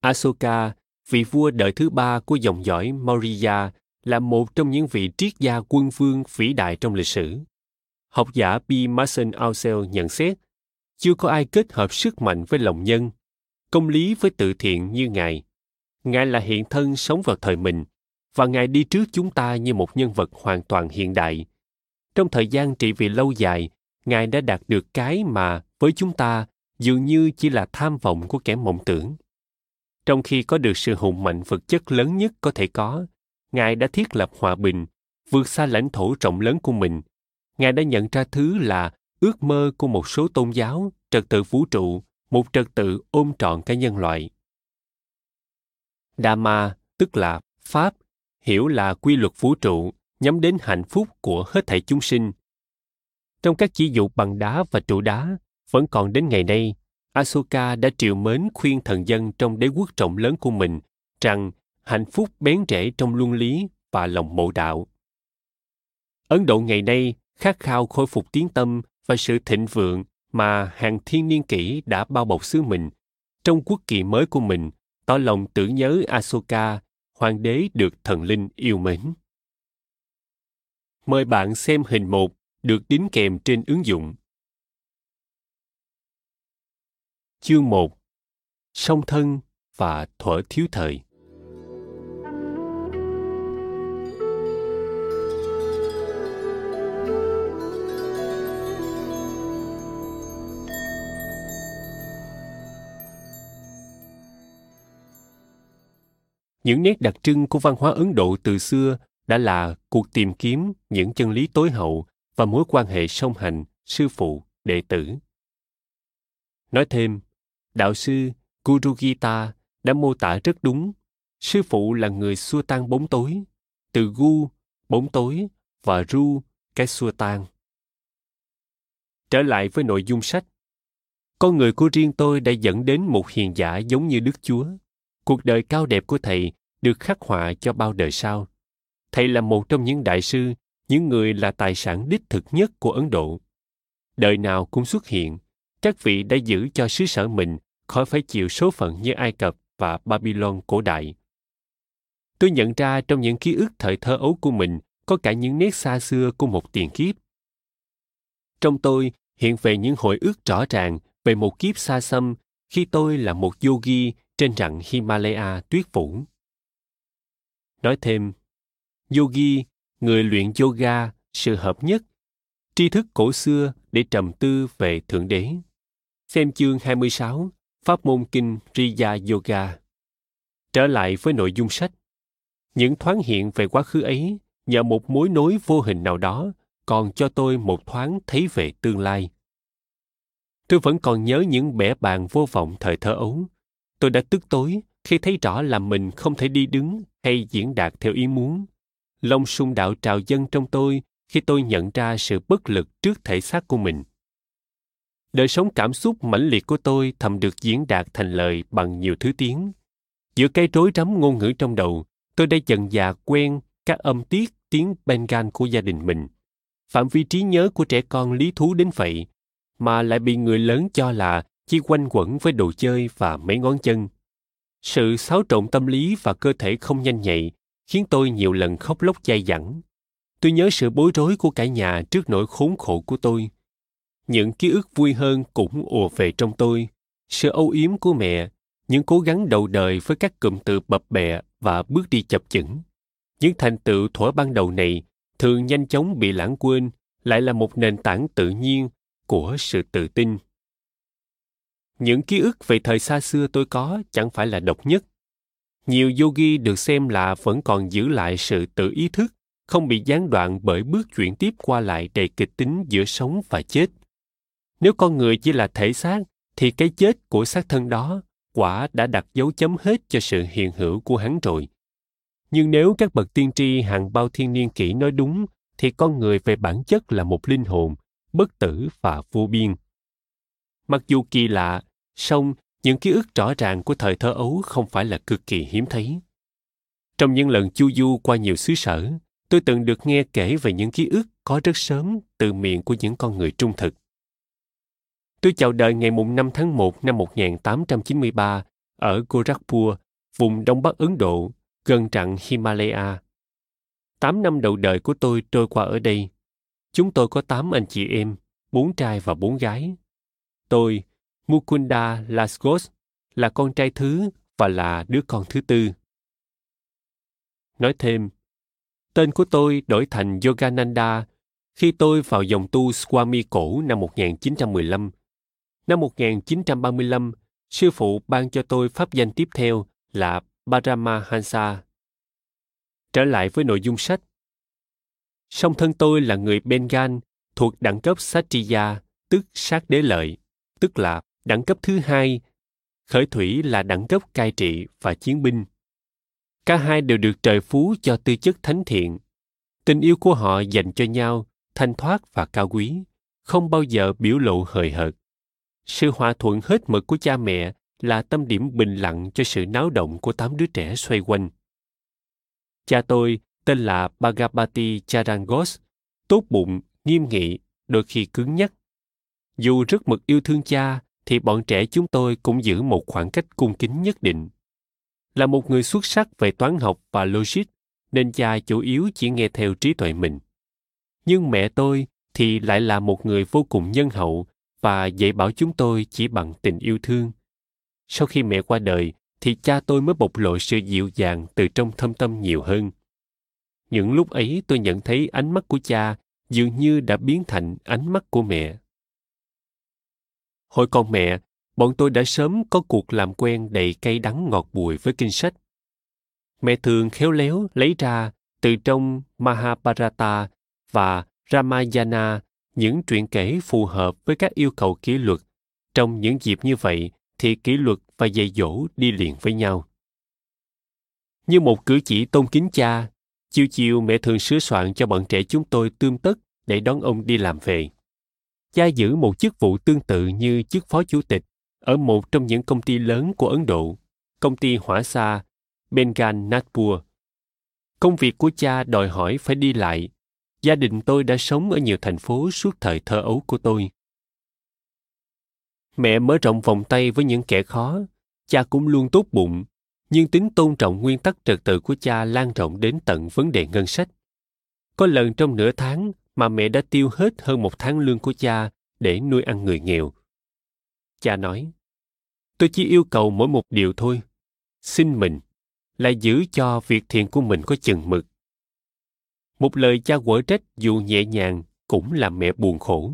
Ashoka, vị vua đời thứ ba của dòng dõi Maurya, là một trong những vị triết gia quân vương vĩ đại trong lịch sử. Học giả P. Mason Ausel nhận xét, chưa có ai kết hợp sức mạnh với lòng nhân, công lý với tự thiện như Ngài. Ngài là hiện thân sống vào thời mình, và Ngài đi trước chúng ta như một nhân vật hoàn toàn hiện đại. Trong thời gian trị vì lâu dài, Ngài đã đạt được cái mà, với chúng ta, dường như chỉ là tham vọng của kẻ mộng tưởng. Trong khi có được sự hùng mạnh vật chất lớn nhất có thể có, Ngài đã thiết lập hòa bình, vượt xa lãnh thổ rộng lớn của mình. Ngài đã nhận ra thứ là ước mơ của một số tôn giáo, trật tự vũ trụ, một trật tự ôm trọn cả nhân loại. Dhamma, tức là Pháp, hiểu là quy luật vũ trụ, nhắm đến hạnh phúc của hết thảy chúng sinh. Trong các chỉ dụ bằng đá và trụ đá, vẫn còn đến ngày nay, Ashoka đã triệu mến khuyên thần dân trong đế quốc rộng lớn của mình rằng hạnh phúc bén rễ trong luân lý và lòng mộ đạo. Ấn Độ ngày nay khát khao khôi phục tiếng tâm và sự thịnh vượng mà hàng thiên niên kỷ đã bao bọc xứ mình. Trong quốc kỳ mới của mình, tỏ lòng tưởng nhớ Ashoka, hoàng đế được thần linh yêu mến. Mời bạn xem hình một được đính kèm trên ứng dụng. Chương một. Song thân và thuở thiếu thời. Những nét đặc trưng của văn hóa Ấn Độ từ xưa đã là cuộc tìm kiếm những chân lý tối hậu và mối quan hệ song hành sư phụ, đệ tử. Nói thêm, đạo sư Guru Gita đã mô tả rất đúng. Sư phụ là người xua tan bóng tối, từ gu, bóng tối, và ru, cái xua tan. Trở lại với nội dung sách, con người của riêng tôi đã dẫn đến một hiền giả giống như Đức Chúa. Cuộc đời cao đẹp của Thầy được khắc họa cho bao đời sau. Thầy là một trong những đại sư, những người là tài sản đích thực nhất của Ấn Độ. Đời nào cũng xuất hiện, các vị đã giữ cho xứ sở mình khỏi phải chịu số phận như Ai Cập và Babylon cổ đại. Tôi nhận ra trong những ký ức thời thơ ấu của mình có cả những nét xa xưa của một tiền kiếp. Trong tôi hiện về những hồi ức rõ ràng về một kiếp xa xăm khi tôi là một yogi trên rặng Himalaya tuyết phủ. Nói thêm, yogi, người luyện yoga, sự hợp nhất, tri thức cổ xưa để trầm tư về Thượng Đế. Xem chương hai mươi sáu, Pháp môn kinh Riya Yoga. Trở lại với nội dung sách. Những thoáng hiện về quá khứ ấy, nhờ một mối nối vô hình nào đó, còn cho tôi một thoáng thấy về tương lai. Tôi vẫn còn nhớ những bẻ bàng vô vọng thời thơ ấu. Tôi đã tức tối khi thấy rõ là mình không thể đi đứng hay diễn đạt theo ý muốn. Lòng sung đạo trào dâng trong tôi khi tôi nhận ra sự bất lực trước thể xác của mình. Đời sống cảm xúc mãnh liệt của tôi thầm được diễn đạt thành lời bằng nhiều thứ tiếng. Giữa cái rối rắm ngôn ngữ trong đầu, tôi đã dần dà quen các âm tiết tiếng Bengal của gia đình mình. Phạm vi trí nhớ của trẻ con lý thú đến vậy, mà lại bị người lớn cho là chỉ quanh quẩn với đồ chơi và mấy ngón chân. Sự xáo trộn tâm lý và cơ thể không nhanh nhạy khiến tôi nhiều lần khóc lóc dai dẳng. Tôi nhớ sự bối rối của cả nhà trước nỗi khốn khổ của tôi. Những ký ức vui hơn cũng ùa về trong tôi. Sự âu yếm của mẹ, những cố gắng đầu đời với các cụm từ bập bẹ và bước đi chập chững. Những thành tựu thuở ban đầu này thường nhanh chóng bị lãng quên, lại là một nền tảng tự nhiên của sự tự tin. Những ký ức về thời xa xưa tôi có chẳng phải là độc nhất. Nhiều yogi được xem là vẫn còn giữ lại sự tự ý thức, không bị gián đoạn bởi bước chuyển tiếp qua lại đầy kịch tính giữa sống và chết. Nếu con người chỉ là thể xác, thì cái chết của xác thân đó quả đã đặt dấu chấm hết cho sự hiện hữu của hắn rồi. Nhưng nếu các bậc tiên tri hàng bao thiên niên kỷ nói đúng, thì con người về bản chất là một linh hồn, bất tử và vô biên. Mặc dù kỳ lạ, song những ký ức rõ ràng của thời thơ ấu không phải là cực kỳ hiếm thấy. Trong những lần chu du qua nhiều xứ sở, tôi từng được nghe kể về những ký ức có rất sớm từ miệng của những con người trung thực. Tôi chào đời ngày năm tháng một năm một nghìn tám trăm chín mươi ba ở Gorakhpur, vùng Đông Bắc Ấn Độ, gần rặng Himalaya. Tám năm đầu đời của tôi trôi qua ở đây. Chúng tôi có tám anh chị em, bốn trai và bốn gái. Tôi, Mukunda Lasgos, là con trai thứ và là đứa con thứ tư. Nói thêm, tên của tôi đổi thành Yogananda khi tôi vào dòng tu Swami cổ năm một nghìn chín trăm mười lăm. Năm một nghìn chín trăm ba mươi lăm, sư phụ ban cho tôi pháp danh tiếp theo là Paramahansa. Trở lại với nội dung sách. Song thân tôi là người Bengal thuộc đẳng cấp Satriya, tức sát đế lợi, tức là đẳng cấp thứ hai. Khởi thủy là đẳng cấp cai trị và chiến binh. Cả hai đều được trời phú cho tư chất thánh thiện. Tình yêu của họ dành cho nhau, thanh thoát và cao quý, không bao giờ biểu lộ hời hợt. Sự hòa thuận hết mực của cha mẹ là tâm điểm bình lặng cho sự náo động của tám đứa trẻ xoay quanh. Cha tôi tên là Bhagavati Charangos, tốt bụng, nghiêm nghị, đôi khi cứng nhắc. Dù rất mực yêu thương cha, thì bọn trẻ chúng tôi cũng giữ một khoảng cách cung kính nhất định. Là một người xuất sắc về toán học và logic, nên cha chủ yếu chỉ nghe theo trí tuệ mình. Nhưng mẹ tôi thì lại là một người vô cùng nhân hậu và dạy bảo chúng tôi chỉ bằng tình yêu thương. Sau khi mẹ qua đời, thì cha tôi mới bộc lộ sự dịu dàng từ trong thâm tâm nhiều hơn. Những lúc ấy tôi nhận thấy ánh mắt của cha dường như đã biến thành ánh mắt của mẹ. Hồi còn mẹ, bọn tôi đã sớm có cuộc làm quen đầy cay đắng ngọt bùi với kinh sách. Mẹ thường khéo léo lấy ra từ trong Mahabharata và Ramayana những chuyện kể phù hợp với các yêu cầu kỷ luật. Trong những dịp như vậy thì kỷ luật và dạy dỗ đi liền với nhau. Như một cử chỉ tôn kính cha, chiều chiều mẹ thường sửa soạn cho bọn trẻ chúng tôi tươm tất để đón ông đi làm về. Cha giữ một chức vụ tương tự như chức phó chủ tịch ở một trong những công ty lớn của Ấn Độ, công ty hỏa xa Bengal Nagpur. Công việc của cha đòi hỏi phải đi lại. Gia đình tôi đã sống ở nhiều thành phố suốt thời thơ ấu của tôi. Mẹ mở rộng vòng tay với những kẻ khó, cha cũng luôn tốt bụng, nhưng tính tôn trọng nguyên tắc trật tự của cha lan rộng đến tận vấn đề ngân sách. Có lần trong nửa tháng mà mẹ đã tiêu hết hơn một tháng lương của cha để nuôi ăn người nghèo. Cha nói, tôi chỉ yêu cầu mỗi một điều thôi, xin mình, là giữ cho việc thiện của mình có chừng mực. Một lời cha quở trách dù nhẹ nhàng cũng làm mẹ buồn khổ.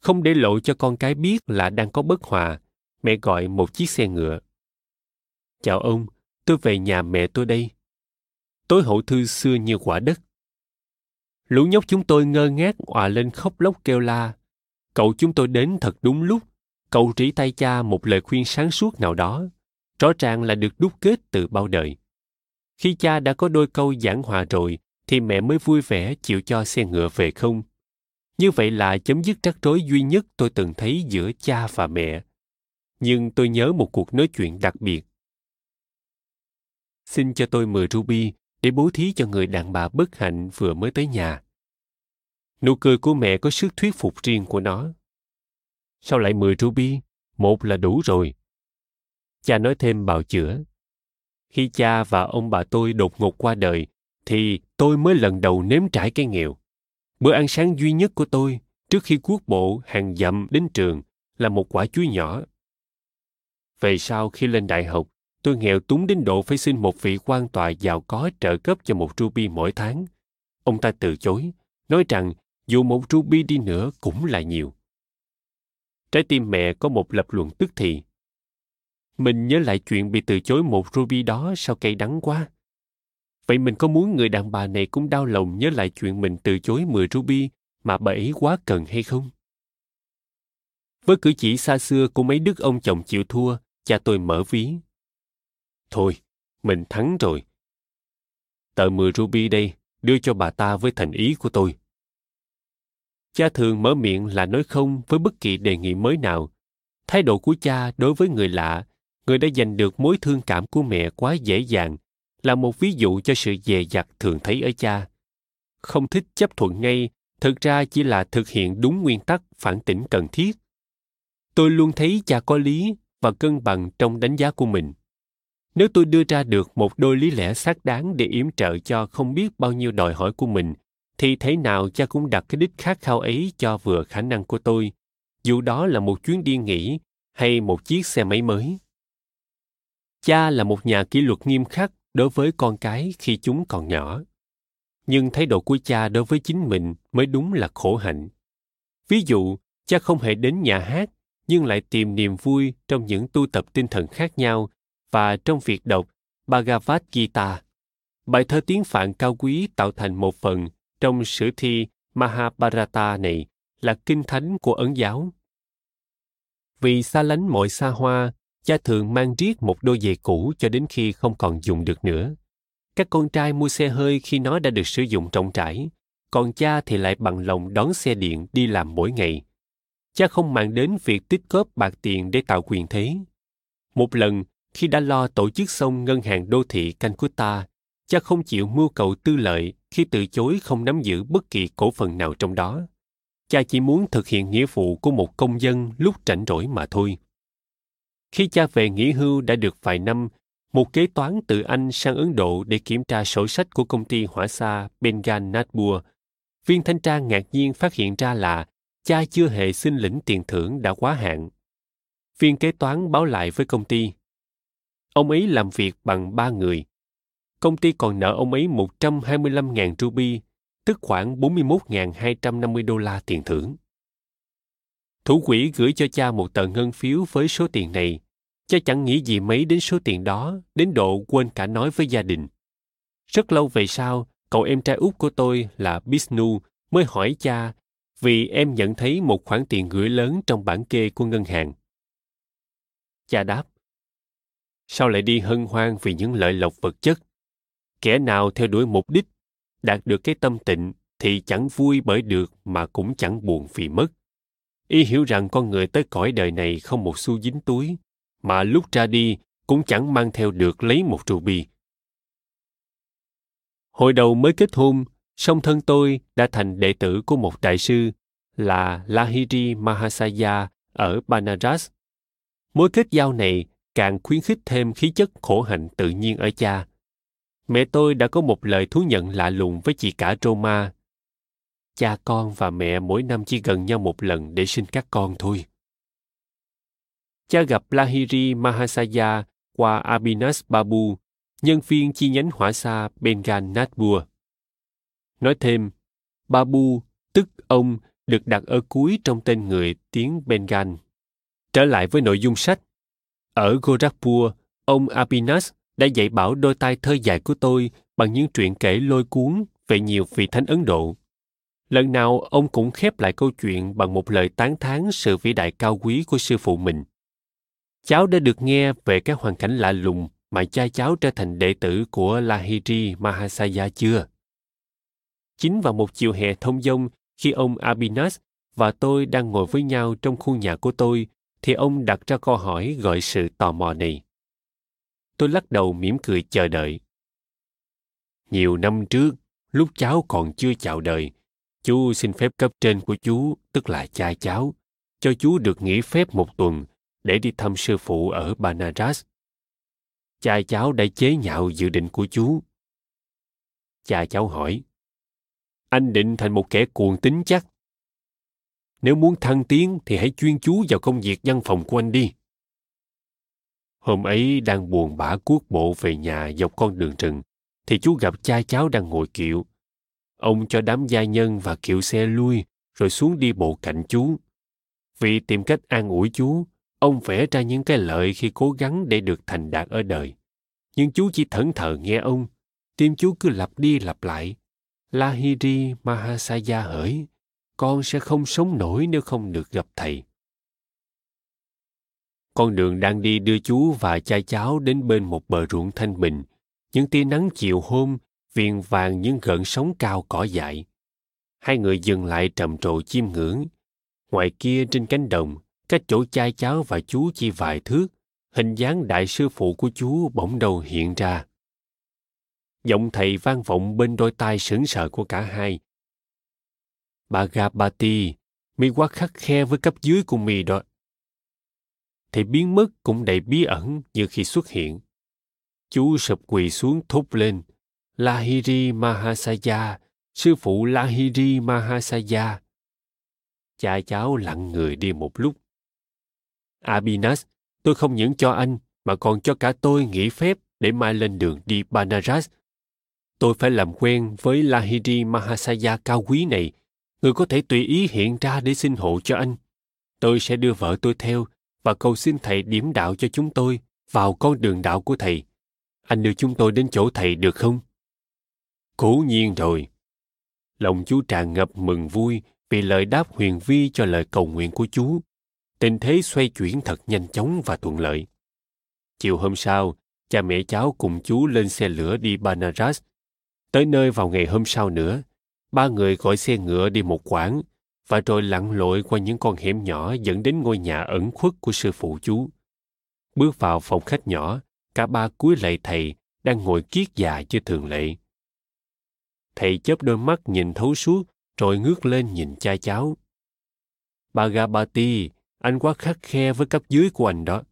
Không để lộ cho con cái biết là đang có bất hòa, mẹ gọi một chiếc xe ngựa. Chào ông, tôi về nhà mẹ tôi đây. Tối hậu thư xưa như quả đất. Lũ nhóc chúng tôi ngơ ngác òa lên khóc lóc kêu la. Cậu chúng tôi đến thật đúng lúc. Cậu rỉ tay cha một lời khuyên sáng suốt nào đó, rõ ràng là được đúc kết từ bao đời. Khi cha đã có đôi câu giảng hòa rồi, thì mẹ mới vui vẻ chịu cho xe ngựa về không. Như vậy là chấm dứt rắc rối duy nhất tôi từng thấy giữa cha và mẹ. Nhưng tôi nhớ một cuộc nói chuyện đặc biệt. Xin cho tôi mười ruby để bố thí cho người đàn bà bất hạnh vừa mới tới nhà. Nụ cười của mẹ có sức thuyết phục riêng của nó. Sao lại mười ruby? Một là đủ rồi. Cha nói thêm bào chữa. Khi cha và ông bà tôi đột ngột qua đời, thì tôi mới lần đầu nếm trải cái nghèo. Bữa ăn sáng duy nhất của tôi, trước khi cuốc bộ hàng dặm đến trường, là một quả chuối nhỏ. Về sau khi lên đại học, tôi nghèo túng đến độ phải xin một vị quan tòa giàu có trợ cấp cho một ruby mỗi tháng. Ông ta từ chối, nói rằng dù một ruby đi nữa cũng là nhiều. Trái tim mẹ có một lập luận tức thì. Mình nhớ lại chuyện bị từ chối một ruby đó sao cay đắng quá. Vậy mình có muốn người đàn bà này cũng đau lòng nhớ lại chuyện mình từ chối mười ruby mà bà ấy quá cần hay không? Với cử chỉ xa xưa của mấy đức ông chồng chịu thua, cha tôi mở ví. Thôi, mình thắng rồi. Tờ mười ruby đây, đưa cho bà ta với thành ý của tôi. Cha thường mở miệng là nói không với bất kỳ đề nghị mới nào, Thái độ của cha đối với người lạ, người đã giành được mối thương cảm của mẹ quá dễ dàng, là một ví dụ cho sự dè dặt thường thấy ở cha. Không thích chấp thuận ngay, thực ra chỉ là thực hiện đúng nguyên tắc phản tỉnh cần thiết. Tôi luôn thấy cha có lý và cân bằng trong đánh giá của mình. Nếu tôi đưa ra được một đôi lý lẽ xác đáng để yểm trợ cho không biết bao nhiêu đòi hỏi của mình, thì thế nào cha cũng đặt cái đích khát khao ấy cho vừa khả năng của tôi, dù đó là một chuyến đi nghỉ hay một chiếc xe máy mới. Cha là một nhà kỷ luật nghiêm khắc đối với con cái khi chúng còn nhỏ. Nhưng thái độ của cha đối với chính mình mới đúng là khổ hạnh. Ví dụ, cha không hề đến nhà hát, nhưng lại tìm niềm vui trong những tu tập tinh thần khác nhau và trong việc đọc Bhagavad Gita, bài thơ tiếng Phạn cao quý tạo thành một phần trong sử thi Mahabharata này, là kinh thánh của Ấn giáo. Vì xa lánh mọi xa hoa, cha thường mang riết một đôi giày cũ cho đến khi không còn dùng được nữa. Các con trai mua xe hơi khi nó đã được sử dụng rộng rãi, còn cha thì lại bằng lòng đón xe điện đi làm mỗi ngày. Cha không màng đến việc tích góp bạc tiền để tạo quyền thế. Một lần, khi đã lo tổ chức xong ngân hàng đô thị Calcutta, cha không chịu mưu cầu tư lợi khi từ chối không nắm giữ bất kỳ cổ phần nào trong đó. Cha chỉ muốn thực hiện nghĩa vụ của một công dân lúc rảnh rỗi mà thôi. Khi cha về nghỉ hưu đã được vài năm, một kế toán từ Anh sang Ấn Độ để kiểm tra sổ sách của công ty hỏa xa Bengal Nagpur. Viên thanh tra ngạc nhiên phát hiện ra là cha chưa hề xin lĩnh tiền thưởng đã quá hạn. Viên kế toán báo lại với công ty. Ông ấy làm việc bằng ba người. Công ty còn nợ ông ấy một trăm hai mươi lăm nghìn ruby, tức khoảng bốn mươi mốt nghìn hai trăm năm mươi đô la tiền thưởng. Thủ quỹ gửi cho cha một tờ ngân phiếu với số tiền này. Cha chẳng nghĩ gì mấy đến số tiền đó, đến độ quên cả nói với gia đình. Rất lâu về sau, cậu em trai út của tôi là Bishnu mới hỏi cha vì em nhận thấy một khoản tiền gửi lớn trong bảng kê của ngân hàng. Cha đáp, sao lại đi hân hoan vì những lợi lộc vật chất? Kẻ nào theo đuổi mục đích, đạt được cái tâm tịnh thì chẳng vui bởi được mà cũng chẳng buồn vì mất. Y hiểu rằng con người tới cõi đời này không một xu dính túi, mà lúc ra đi cũng chẳng mang theo được lấy một ruby. Hồi đầu mới kết hôn, song thân tôi đã thành đệ tử của một đại sư là Lahiri Mahasaya ở Banaras. Mối kết giao này càng khuyến khích thêm khí chất khổ hạnh tự nhiên ở cha. Mẹ tôi đã có một lời thú nhận lạ lùng với chị cả Roma. Cha con và mẹ mỗi năm chỉ gần nhau một lần để sinh các con thôi. Cha gặp Lahiri Mahasaya qua Abinas Babu, nhân viên chi nhánh hỏa xa Bengal Nagpur. Nói thêm, Babu, tức ông, được đặt ở cuối trong tên người tiếng Bengal. Trở lại với nội dung sách. Ở Gorakhpur, ông Abinas đã dạy bảo đôi tai thơ dại của tôi bằng những truyện kể lôi cuốn về nhiều vị thánh Ấn Độ. Lần nào, ông cũng khép lại câu chuyện bằng một lời tán thán sự vĩ đại cao quý của sư phụ mình. Cháu đã được nghe về các hoàn cảnh lạ lùng mà cha cháu trở thành đệ tử của Lahiri Mahasaya chưa? Chính vào một chiều hè thông dông, khi ông Abinas và tôi đang ngồi với nhau trong khu nhà của tôi, thì ông đặt ra câu hỏi gợi sự tò mò này. Tôi lắc đầu mỉm cười chờ đợi. Nhiều năm trước, lúc cháu còn chưa chào đời, chú xin phép cấp trên của chú, tức là cha cháu, cho chú được nghỉ phép một tuần để đi thăm sư phụ ở Banaras. Cha cháu đã chế nhạo dự định của chú. Cha cháu hỏi, anh định thành một kẻ cuồng tín chắc. Nếu muốn thăng tiến thì hãy chuyên chú vào công việc văn phòng của anh đi. Hôm ấy đang buồn bã cuốc bộ về nhà dọc con đường rừng, thì chú gặp cha cháu đang ngồi kiệu. Ông cho đám gia nhân và kiệu xe lui, rồi xuống đi bộ cạnh chú. Vì tìm cách an ủi chú, ông vẽ ra những cái lợi khi cố gắng để được thành đạt ở đời. Nhưng chú chỉ thẫn thờ nghe ông, tim chú cứ lặp đi lặp lại. Lahiri Mahasaya hỡi, con sẽ không sống nổi nếu không được gặp thầy. Con đường đang đi đưa chú và cha cháu đến bên một bờ ruộng thanh bình. Những tia nắng chiều hôm viền vàng những gợn sóng cao cỏ dại. Hai người dừng lại trầm trồ chiêm ngưỡng. Ngoài kia trên cánh đồng, Cách chỗ chai cháo và chú chỉ vài thước, hình dáng đại sư phụ của chú bỗng đầu hiện ra. Giọng thầy vang vọng bên đôi tai sững sờ của cả hai. Bà gặp bà Ti, mi quá khắt khe với cấp dưới của mi đó. Thầy biến mất cũng đầy bí ẩn như khi xuất hiện. Chú sụp quỳ xuống thốt lên, Lahiri Mahasaya, sư phụ Lahiri Mahasaya. Cha cháu lặng người đi một lúc. Abinas, tôi không những cho anh mà còn cho cả tôi nghỉ phép để mai lên đường đi Banaras. Tôi phải làm quen với Lahiri Mahasaya cao quý này, người có thể tùy ý hiện ra để xin hộ cho anh. Tôi sẽ đưa vợ tôi theo và cầu xin thầy điểm đạo cho chúng tôi vào con đường đạo của thầy. Anh đưa chúng tôi đến chỗ thầy được không? Cố nhiên rồi. Lòng chú tràn ngập mừng vui vì lời đáp huyền vi cho lời cầu nguyện của chú. Tình thế xoay chuyển thật nhanh chóng và thuận lợi. Chiều hôm sau, cha mẹ cháu cùng chú lên xe lửa đi Banaras. Tới nơi vào ngày hôm sau nữa, ba người gọi xe ngựa đi một quãng và rồi lặn lội qua những con hẻm nhỏ dẫn đến ngôi nhà ẩn khuất của sư phụ chú. Bước vào phòng khách nhỏ, cả ba cúi lạy thầy đang ngồi kiết già như thường lệ. Thầy chớp đôi mắt nhìn thấu suốt rồi ngước lên nhìn cha cháu. Bà Gabati, anh quá khắt khe với cấp dưới của anh đó.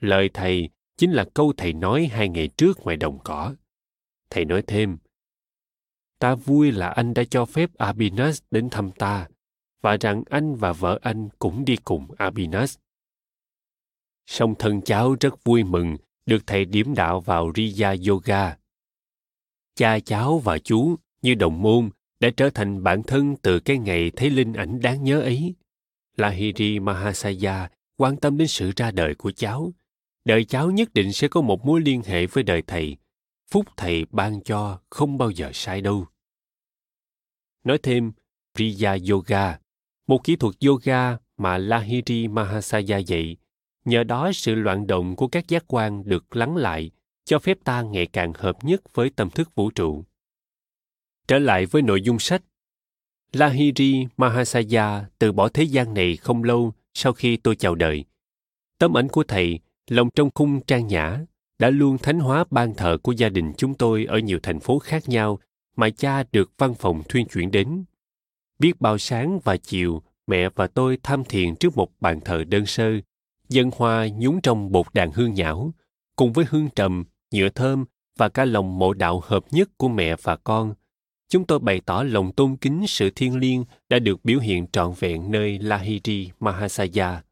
Lời thầy chính là câu thầy nói hai ngày trước ngoài đồng cỏ. Thầy nói thêm, ta vui là anh đã cho phép Abinas đến thăm ta và rằng anh và vợ anh cũng đi cùng Abinas. Song thân cháu rất vui mừng được thầy điểm đạo vào Riya Yoga. Cha cháu và chú như đồng môn đã trở thành bạn thân từ cái ngày thấy linh ảnh đáng nhớ ấy. Lahiri Mahasaya quan tâm đến sự ra đời của cháu. Đời cháu nhất định sẽ có một mối liên hệ với đời thầy. Phúc thầy ban cho không bao giờ sai đâu. Nói thêm, Riya Yoga, một kỹ thuật yoga mà Lahiri Mahasaya dạy, nhờ đó sự loạn động của các giác quan được lắng lại, cho phép ta ngày càng hợp nhất với tâm thức vũ trụ. Trở lại với nội dung sách, Lahiri Mahasaya từ bỏ thế gian này không lâu sau khi tôi chào đời. Tấm ảnh của thầy, lồng trong khung trang nhã, đã luôn thánh hóa ban thờ của gia đình chúng tôi ở nhiều thành phố khác nhau mà cha được văn phòng thuyên chuyển đến. Biết bao sáng và chiều, mẹ và tôi tham thiền trước một bàn thờ đơn sơ, dân hoa nhúng trong bột đàn hương nhão, cùng với hương trầm, nhựa thơm và cả lòng mộ đạo hợp nhất của mẹ và con. Chúng tôi bày tỏ lòng tôn kính sự thiêng liêng đã được biểu hiện trọn vẹn nơi Lahiri Mahasaya.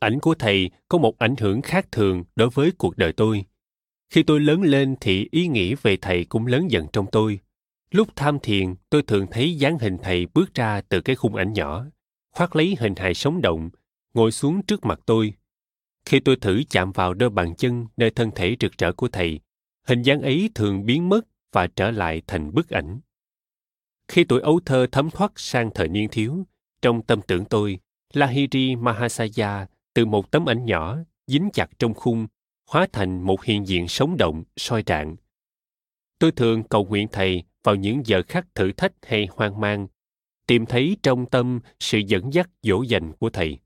Ảnh của thầy có một ảnh hưởng khác thường đối với cuộc đời tôi. Khi tôi lớn lên thì ý nghĩ về thầy cũng lớn dần trong tôi. Lúc tham thiền, tôi thường thấy dáng hình thầy bước ra từ cái khung ảnh nhỏ, khoác lấy hình hài sống động, ngồi xuống trước mặt tôi. Khi tôi thử chạm vào đôi bàn chân nơi thân thể rực rỡ của thầy, hình dáng ấy thường biến mất và trở lại thành bức ảnh. Khi tuổi ấu thơ thấm thoát sang thời niên thiếu, trong tâm tưởng tôi, Lahiri Mahasaya từ một tấm ảnh nhỏ dính chặt trong khung hóa thành một hiện diện sống động, soi rạng. Tôi thường cầu nguyện thầy vào những giờ khắc thử thách hay hoang mang, tìm thấy trong tâm sự dẫn dắt dỗ dành của thầy.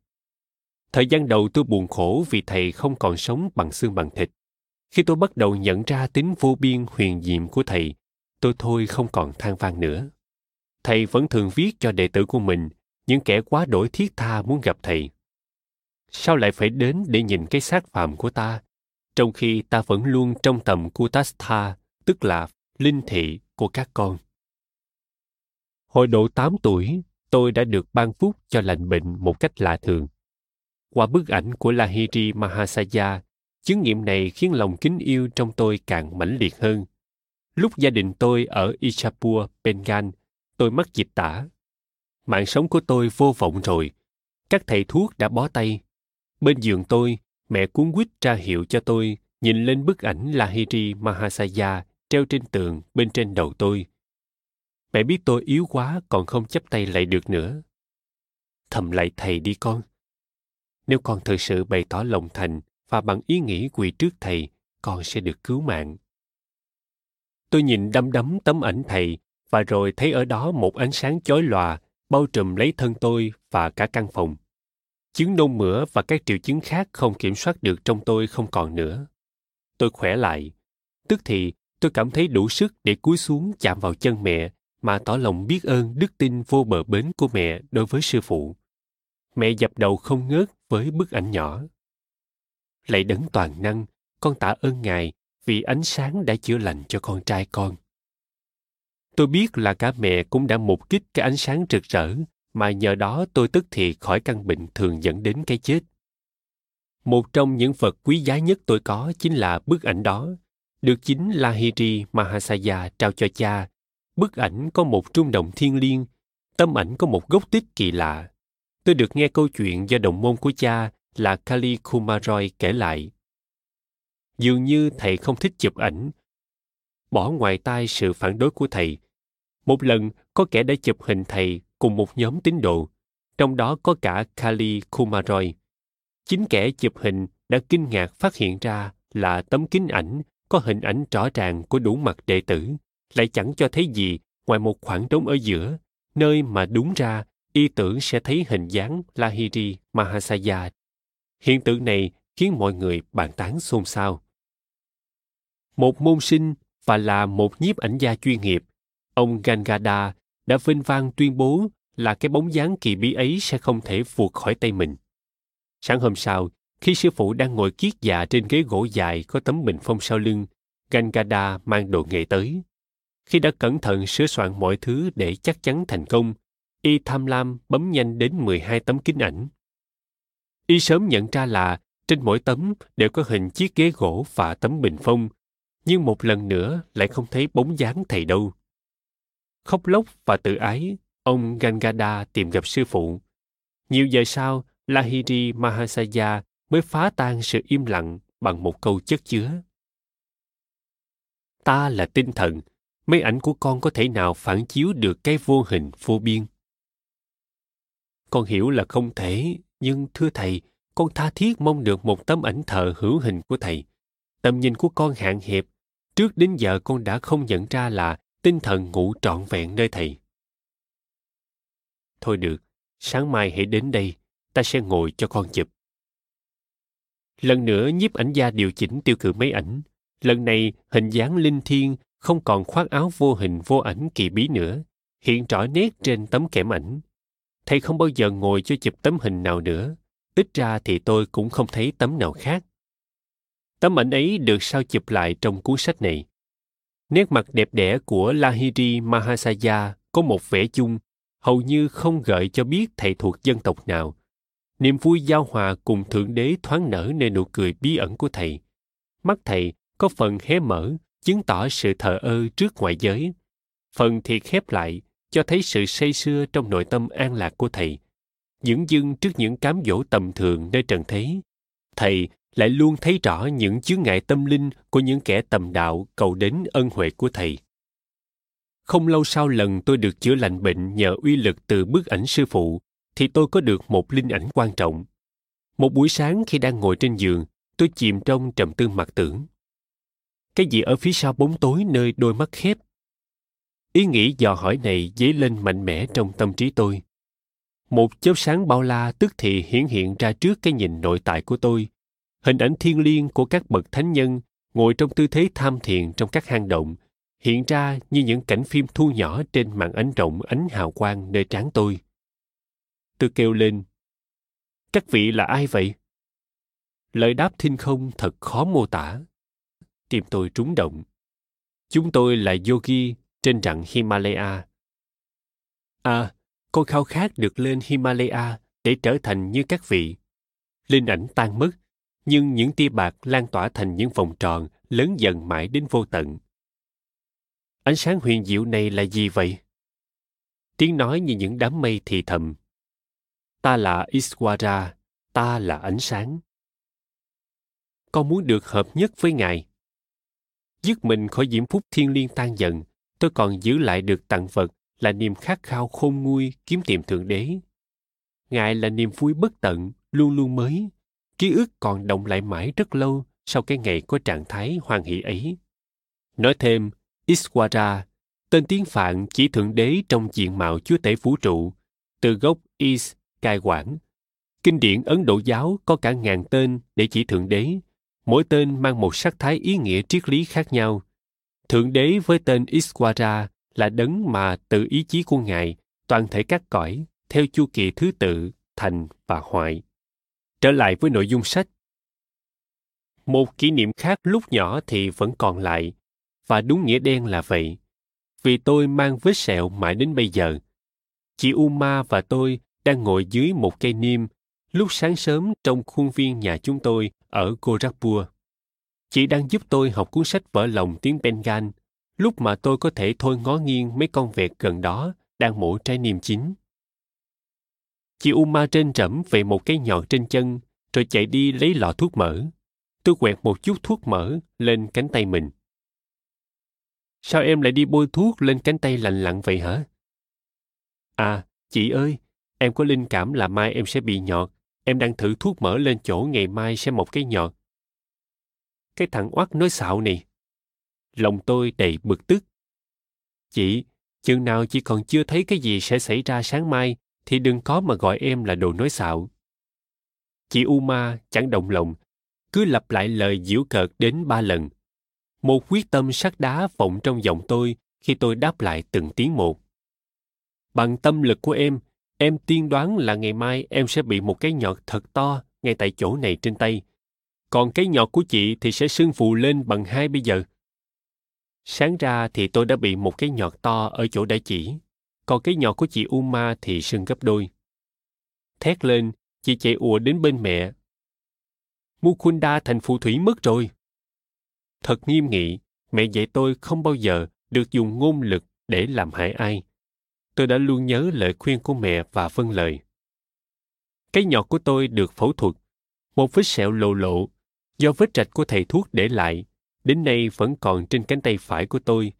Thời gian đầu tôi buồn khổ vì thầy không còn sống bằng xương bằng thịt. Khi tôi bắt đầu nhận ra tính vô biên huyền nhiệm của thầy, tôi thôi không còn than van nữa. Thầy vẫn thường viết cho đệ tử của mình, những kẻ quá đổi thiết tha muốn gặp thầy. Sao lại phải đến để nhìn cái xác phàm của ta, trong khi ta vẫn luôn trong tầm kutastha, tức là linh thị của các con. Hồi độ tám tuổi, tôi đã được ban phúc cho lành bệnh một cách lạ thường. Qua bức ảnh của Lahiri Mahasaya, chứng nghiệm này khiến lòng kính yêu trong tôi càng mãnh liệt hơn. Lúc gia đình tôi ở Ishapur, Bengal, tôi mắc dịch tả. Mạng sống của tôi vô vọng rồi. Các thầy thuốc đã bó tay. Bên giường tôi, mẹ cuốn quýt ra hiệu cho tôi nhìn lên bức ảnh Lahiri Mahasaya treo trên tường bên trên đầu tôi. Mẹ biết tôi yếu quá còn không chắp tay lại được nữa. Thầm lạy thầy đi con. Nếu con thực sự bày tỏ lòng thành và bằng ý nghĩ quỳ trước thầy, con sẽ được cứu mạng. Tôi nhìn đăm đắm tấm ảnh thầy và rồi thấy ở đó một ánh sáng chói lòa bao trùm lấy thân tôi và cả căn phòng. Chứng nôn mửa và các triệu chứng khác không kiểm soát được trong tôi không còn nữa. Tôi khỏe lại. Tức thì, tôi cảm thấy đủ sức để cúi xuống chạm vào chân mẹ mà tỏ lòng biết ơn đức tin vô bờ bến của mẹ đối với sư phụ. Mẹ dập đầu không ngớt với bức ảnh nhỏ. Lạy Đấng toàn năng, con tạ ơn Ngài vì ánh sáng đã chữa lành cho con trai con. Tôi biết là cả mẹ cũng đã mục kích cái ánh sáng rực rỡ mà nhờ đó tôi tức thì khỏi căn bệnh thường dẫn đến cái chết. Một trong những vật quý giá nhất tôi có chính là bức ảnh đó, được chính Lahiri Mahasaya trao cho cha. Bức ảnh có một trung đồng thiêng liêng, tấm ảnh có một gốc tích kỳ lạ. Tôi được nghe câu chuyện do đồng môn của cha là Kali Kumaroy kể lại. Dường như thầy không thích chụp ảnh, bỏ ngoài tai sự phản đối của thầy. Một lần, có kẻ đã chụp hình thầy cùng một nhóm tín đồ, trong đó có cả Kali Kumaroy. Chính kẻ chụp hình đã kinh ngạc phát hiện ra là tấm kính ảnh có hình ảnh rõ ràng của đủ mặt đệ tử, lại chẳng cho thấy gì ngoài một khoảng trống ở giữa, nơi mà đúng ra y tưởng sẽ thấy hình dáng Lahiri Mahasaya. Hiện tượng này khiến mọi người bàn tán xôn xao. Một môn sinh và là một nhiếp ảnh gia chuyên nghiệp, ông Gangada đã vênh vang tuyên bố là cái bóng dáng kỳ bí ấy sẽ không thể vụt khỏi tay mình. Sáng hôm sau, khi sư phụ đang ngồi kiết dạ trên ghế gỗ dài có tấm bình phong sau lưng, Gangada mang đồ nghề tới. Khi đã cẩn thận sửa soạn mọi thứ để chắc chắn thành công, y tham lam bấm nhanh đến mười hai tấm kính ảnh. Y sớm nhận ra là trên mỗi tấm đều có hình chiếc ghế gỗ và tấm bình phong, nhưng một lần nữa lại không thấy bóng dáng thầy đâu. Khóc lóc và tự ái, ông Gangada tìm gặp sư phụ. Nhiều giờ sau, Lahiri Mahasaya mới phá tan sự im lặng bằng một câu chất chứa. Ta là tinh thần, mấy ảnh của con có thể nào phản chiếu được cái vô hình vô biên? Con hiểu là không thể, nhưng thưa thầy, con tha thiết mong được một tấm ảnh thờ hữu hình của thầy. Tầm nhìn của con hạn hẹp, trước đến giờ con đã không nhận ra là tinh thần ngủ trọn vẹn nơi thầy. Thôi được, sáng mai hãy đến đây, ta sẽ ngồi cho con chụp. Lần nữa nhiếp ảnh gia điều chỉnh tiêu cự máy ảnh. Lần này hình dáng linh thiêng không còn khoác áo vô hình vô ảnh kỳ bí nữa, hiện rõ nét trên tấm kẽm ảnh. Thầy không bao giờ ngồi cho chụp tấm hình nào nữa, ít ra thì tôi cũng không thấy tấm nào khác. Tấm ảnh ấy được sao chụp lại trong cuốn sách này. Nét mặt đẹp đẽ của Lahiri Mahasaya có một vẻ chung, hầu như không gợi cho biết thầy thuộc dân tộc nào. Niềm vui giao hòa cùng Thượng Đế thoáng nở nơi nụ cười bí ẩn của thầy. Mắt thầy có phần hé mở, chứng tỏ sự thờ ơ trước ngoại giới. Phần thì khép lại, cho thấy sự say sưa trong nội tâm an lạc của thầy. Dửng dưng trước những cám dỗ tầm thường nơi trần thế, thầy lại luôn thấy rõ những chướng ngại tâm linh của những kẻ tầm đạo cầu đến ân huệ của thầy. Không lâu sau lần tôi được chữa lành bệnh nhờ uy lực từ bức ảnh sư phụ, thì tôi có được một linh ảnh quan trọng. Một buổi sáng khi đang ngồi trên giường, tôi chìm trong trầm tư mặc tưởng. Cái gì ở phía sau bóng tối nơi đôi mắt khép? Ý nghĩ dò hỏi này dấy lên mạnh mẽ trong tâm trí tôi. Một chớp sáng bao la tức thì hiển hiện ra trước cái nhìn nội tại của tôi. Hình ảnh thiêng liêng của các bậc thánh nhân ngồi trong tư thế tham thiền trong các hang động, hiện ra như những cảnh phim thu nhỏ trên màn ảnh rộng ánh hào quang nơi trán tôi. Tôi kêu lên, các vị là ai vậy? Lời đáp thinh không thật khó mô tả. Tim tôi trúng động. Chúng tôi là yogi trên rặng Himalaya. À, con khao khát được lên Himalaya để trở thành như các vị. Linh ảnh tan mất, nhưng những tia bạc lan tỏa thành những vòng tròn lớn dần mãi đến vô tận. Ánh sáng huyền diệu này là gì vậy? Tiếng nói như những đám mây thì thầm. Ta là Iswara, ta là ánh sáng. Con muốn được hợp nhất với Ngài. Dứt mình khỏi diễm phúc thiên liêng tan dần, tôi còn giữ lại được tặng vật là niềm khát khao khôn nguôi kiếm tìm Thượng Đế. Ngài là niềm vui bất tận, luôn luôn mới. Ký ức còn đọng lại mãi rất lâu sau cái ngày có trạng thái hoan hỷ ấy. Nói thêm, Iswara, tên tiếng Phạn chỉ Thượng Đế trong diện mạo Chúa Tể Vũ Trụ, từ gốc Is, cai quản. Kinh điển Ấn Độ giáo có cả ngàn tên để chỉ Thượng Đế. Mỗi tên mang một sắc thái ý nghĩa triết lý khác nhau. Thượng Đế với tên Iswara là đấng mà tự ý chí của Ngài, toàn thể các cõi, theo chu kỳ thứ tự, thành và hoại. Trở lại với nội dung sách. Một kỷ niệm khác lúc nhỏ thì vẫn còn lại, và đúng nghĩa đen là vậy. Vì tôi mang vết sẹo mãi đến bây giờ. Chị Uma và tôi đang ngồi dưới một cây niêm lúc sáng sớm trong khuôn viên nhà chúng tôi ở Gorakhpur. Chị đang giúp tôi học cuốn sách vỡ lòng tiếng Bengal, lúc mà tôi có thể thôi ngó nghiêng mấy con vẹt gần đó đang mổ trái niêm chín. Chị Uma rên rẫm về một cái nhọn trên chân, rồi chạy đi lấy lọ thuốc mỡ. Tôi quẹt một chút thuốc mỡ lên cánh tay mình. Sao em lại đi bôi thuốc lên cánh tay lành lặn vậy hả? À, chị ơi, em có linh cảm là mai em sẽ bị nhọt. Em đang thử thuốc mỡ lên chỗ ngày mai sẽ mọc cái nhọt. Cái thằng oắt nói xạo này. Lòng tôi đầy bực tức. Chị, chừng nào chị còn chưa thấy cái gì sẽ xảy ra sáng mai, thì đừng có mà gọi em là đồ nói xạo. Chị Uma chẳng động lòng, cứ lặp lại lời giễu cợt đến ba lần. Một quyết tâm sắt đá vọng trong giọng tôi khi tôi đáp lại từng tiếng một. Bằng tâm lực của em, em tiên đoán là ngày mai em sẽ bị một cái nhọt thật to ngay tại chỗ này trên tay. Còn cái nhọt của chị thì sẽ sưng phù lên bằng hai bây giờ. Sáng ra thì tôi đã bị một cái nhọt to ở chỗ đã chỉ, còn cái nhọt của chị Uma thì sưng gấp đôi. Thét lên, chị chạy ùa đến bên mẹ. Mukunda thành phù thủy mất rồi. Thật nghiêm nghị, mẹ dạy tôi không bao giờ được dùng ngôn lực để làm hại ai. Tôi đã luôn nhớ lời khuyên của mẹ và vâng lời. Cái nhọt của tôi được phẫu thuật, một vết sẹo lộ lộ, do vết rạch của thầy thuốc để lại, đến nay vẫn còn trên cánh tay phải của tôi,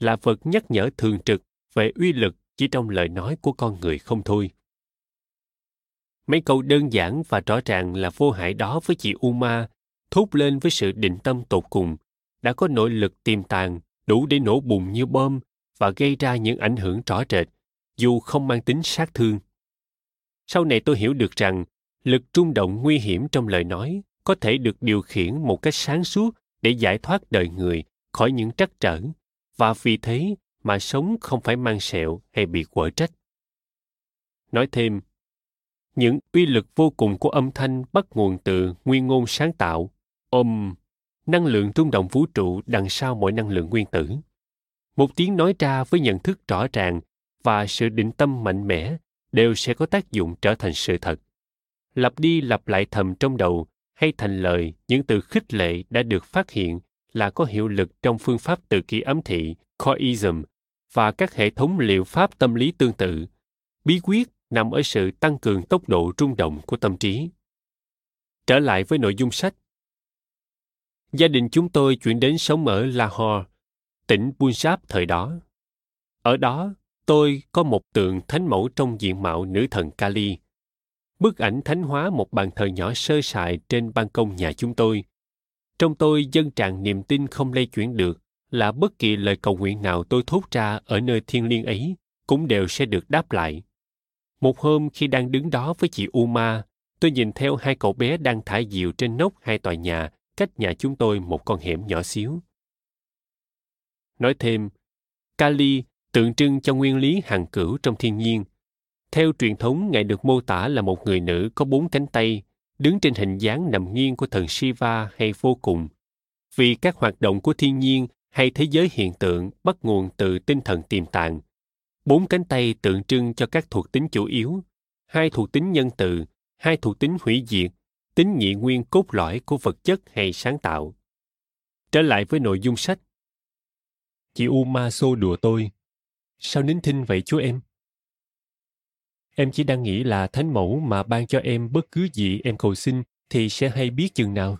là vật nhắc nhở thường trực về uy lực chỉ trong lời nói của con người không thôi. Mấy câu đơn giản và rõ ràng là vô hại đó với chị Uma, thốt lên với sự định tâm tột cùng, đã có nội lực tiềm tàng đủ để nổ bùng như bom và gây ra những ảnh hưởng rõ rệt, dù không mang tính sát thương. Sau này tôi hiểu được rằng, lực rung động nguy hiểm trong lời nói có thể được điều khiển một cách sáng suốt để giải thoát đời người khỏi những trắc trở, và vì thế mà sống không phải mang sẹo hay bị quở trách. Nói thêm, những uy lực vô cùng của âm thanh bắt nguồn từ nguyên ngôn sáng tạo, ôm, năng lượng rung động vũ trụ đằng sau mọi năng lượng nguyên tử. Một tiếng nói ra với nhận thức rõ ràng và sự định tâm mạnh mẽ đều sẽ có tác dụng trở thành sự thật. Lặp đi lặp lại thầm trong đầu hay thành lời những từ khích lệ đã được phát hiện là có hiệu lực trong phương pháp tự kỷ ám thị, coism, và các hệ thống liệu pháp tâm lý tương tự. Bí quyết nằm ở sự tăng cường tốc độ rung động của tâm trí. Trở lại với nội dung sách. Gia đình chúng tôi chuyển đến sống ở Lahore, tỉnh Punjab thời đó. Ở đó, tôi có một tượng thánh mẫu trong diện mạo nữ thần Kali. Bức ảnh thánh hóa một bàn thờ nhỏ sơ sài trên ban công nhà chúng tôi. Trong tôi dâng tràn niềm tin không lay chuyển được là bất kỳ lời cầu nguyện nào tôi thốt ra ở nơi thiêng liêng ấy cũng đều sẽ được đáp lại. Một hôm khi đang đứng đó với chị Uma, tôi nhìn theo hai cậu bé đang thả diều trên nóc hai tòa nhà cách nhà chúng tôi một con hẻm nhỏ xíu. Nói thêm, Kali tượng trưng cho nguyên lý hằng cửu trong thiên nhiên. Theo truyền thống, Ngài được mô tả là một người nữ có bốn cánh tay, đứng trên hình dáng nằm nghiêng của thần Shiva hay vô cùng. Vì các hoạt động của thiên nhiên hay thế giới hiện tượng bắt nguồn từ tinh thần tiềm tàng. Bốn cánh tay tượng trưng cho các thuộc tính chủ yếu, hai thuộc tính nhân từ, hai thuộc tính hủy diệt, tính nhị nguyên cốt lõi của vật chất hay sáng tạo. Trở lại với nội dung sách. Chị Uma xô đùa tôi. Sao nín thinh vậy chú em? Em chỉ đang nghĩ là thánh mẫu mà ban cho em bất cứ gì em cầu xin thì sẽ hay biết chừng nào.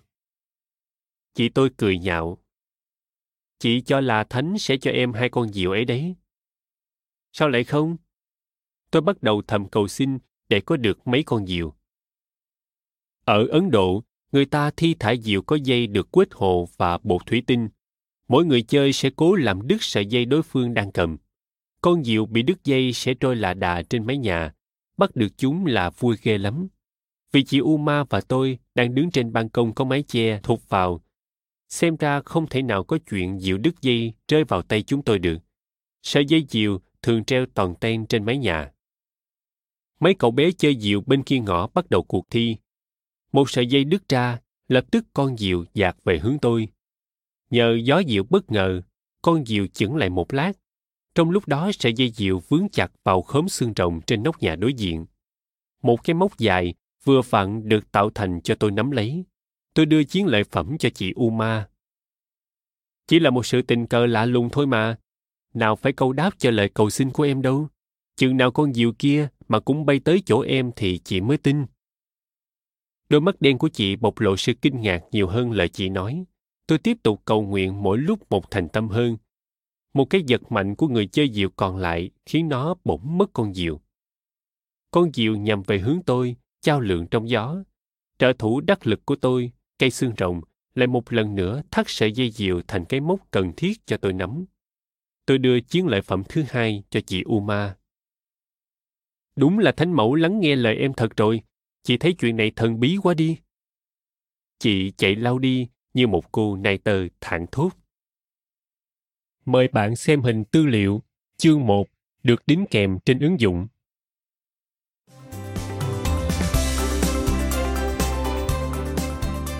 Chị tôi cười nhạo. Chị cho là thánh sẽ cho em hai con diều ấy đấy. Sao lại không? Tôi bắt đầu thầm cầu xin để có được mấy con diều. Ở Ấn Độ, người ta thi thả diều có dây được quết hồ và bột thủy tinh. Mỗi người chơi sẽ cố làm đứt sợi dây đối phương đang cầm. Con diều bị đứt dây sẽ trôi lạ đà trên mái nhà. Bắt được chúng là vui ghê lắm. vì chị Uma và tôi đang đứng trên ban công có mái che thụt vào. Xem ra không thể nào có chuyện diều đứt dây rơi vào tay chúng tôi được. Sợi dây diều thường treo toàn ten trên mái nhà. Mấy cậu bé chơi diều bên kia ngõ bắt đầu cuộc thi. Một sợi dây đứt ra, lập tức con diều dạt về hướng tôi. Nhờ gió diều bất ngờ, con diều chững lại một lát. Trong lúc đó sợi dây diều vướng chặt vào khóm xương rồng trên nóc nhà đối diện. Một cái móc dài vừa vặn được tạo thành cho tôi nắm lấy. Tôi đưa chiến lợi phẩm cho chị Uma. Chỉ là một sự tình cờ lạ lùng thôi mà. Nào phải câu đáp cho lời cầu xin của em đâu. Chừng nào con diều kia mà cũng bay tới chỗ em thì chị mới tin. Đôi mắt đen của chị bộc lộ sự kinh ngạc nhiều hơn lời chị nói. Tôi tiếp tục cầu nguyện mỗi lúc một thành tâm hơn. Một cái giật mạnh của người chơi diều còn lại khiến nó bỗng mất con diều. Con diều nhằm về hướng tôi, chao lượn trong gió. Trợ thủ đắc lực của tôi, cây xương rồng, lại một lần nữa thắt sợi dây diều thành cái móc cần thiết cho tôi nắm. Tôi đưa chiến lợi phẩm thứ hai cho chị Uma. Đúng là Thánh Mẫu lắng nghe lời em thật rồi. Chị thấy chuyện này thần bí quá đi. Chị chạy lao đi như một cô nai tơ thảng thốt. Mời bạn xem hình tư liệu, chương một, được đính kèm trên ứng dụng.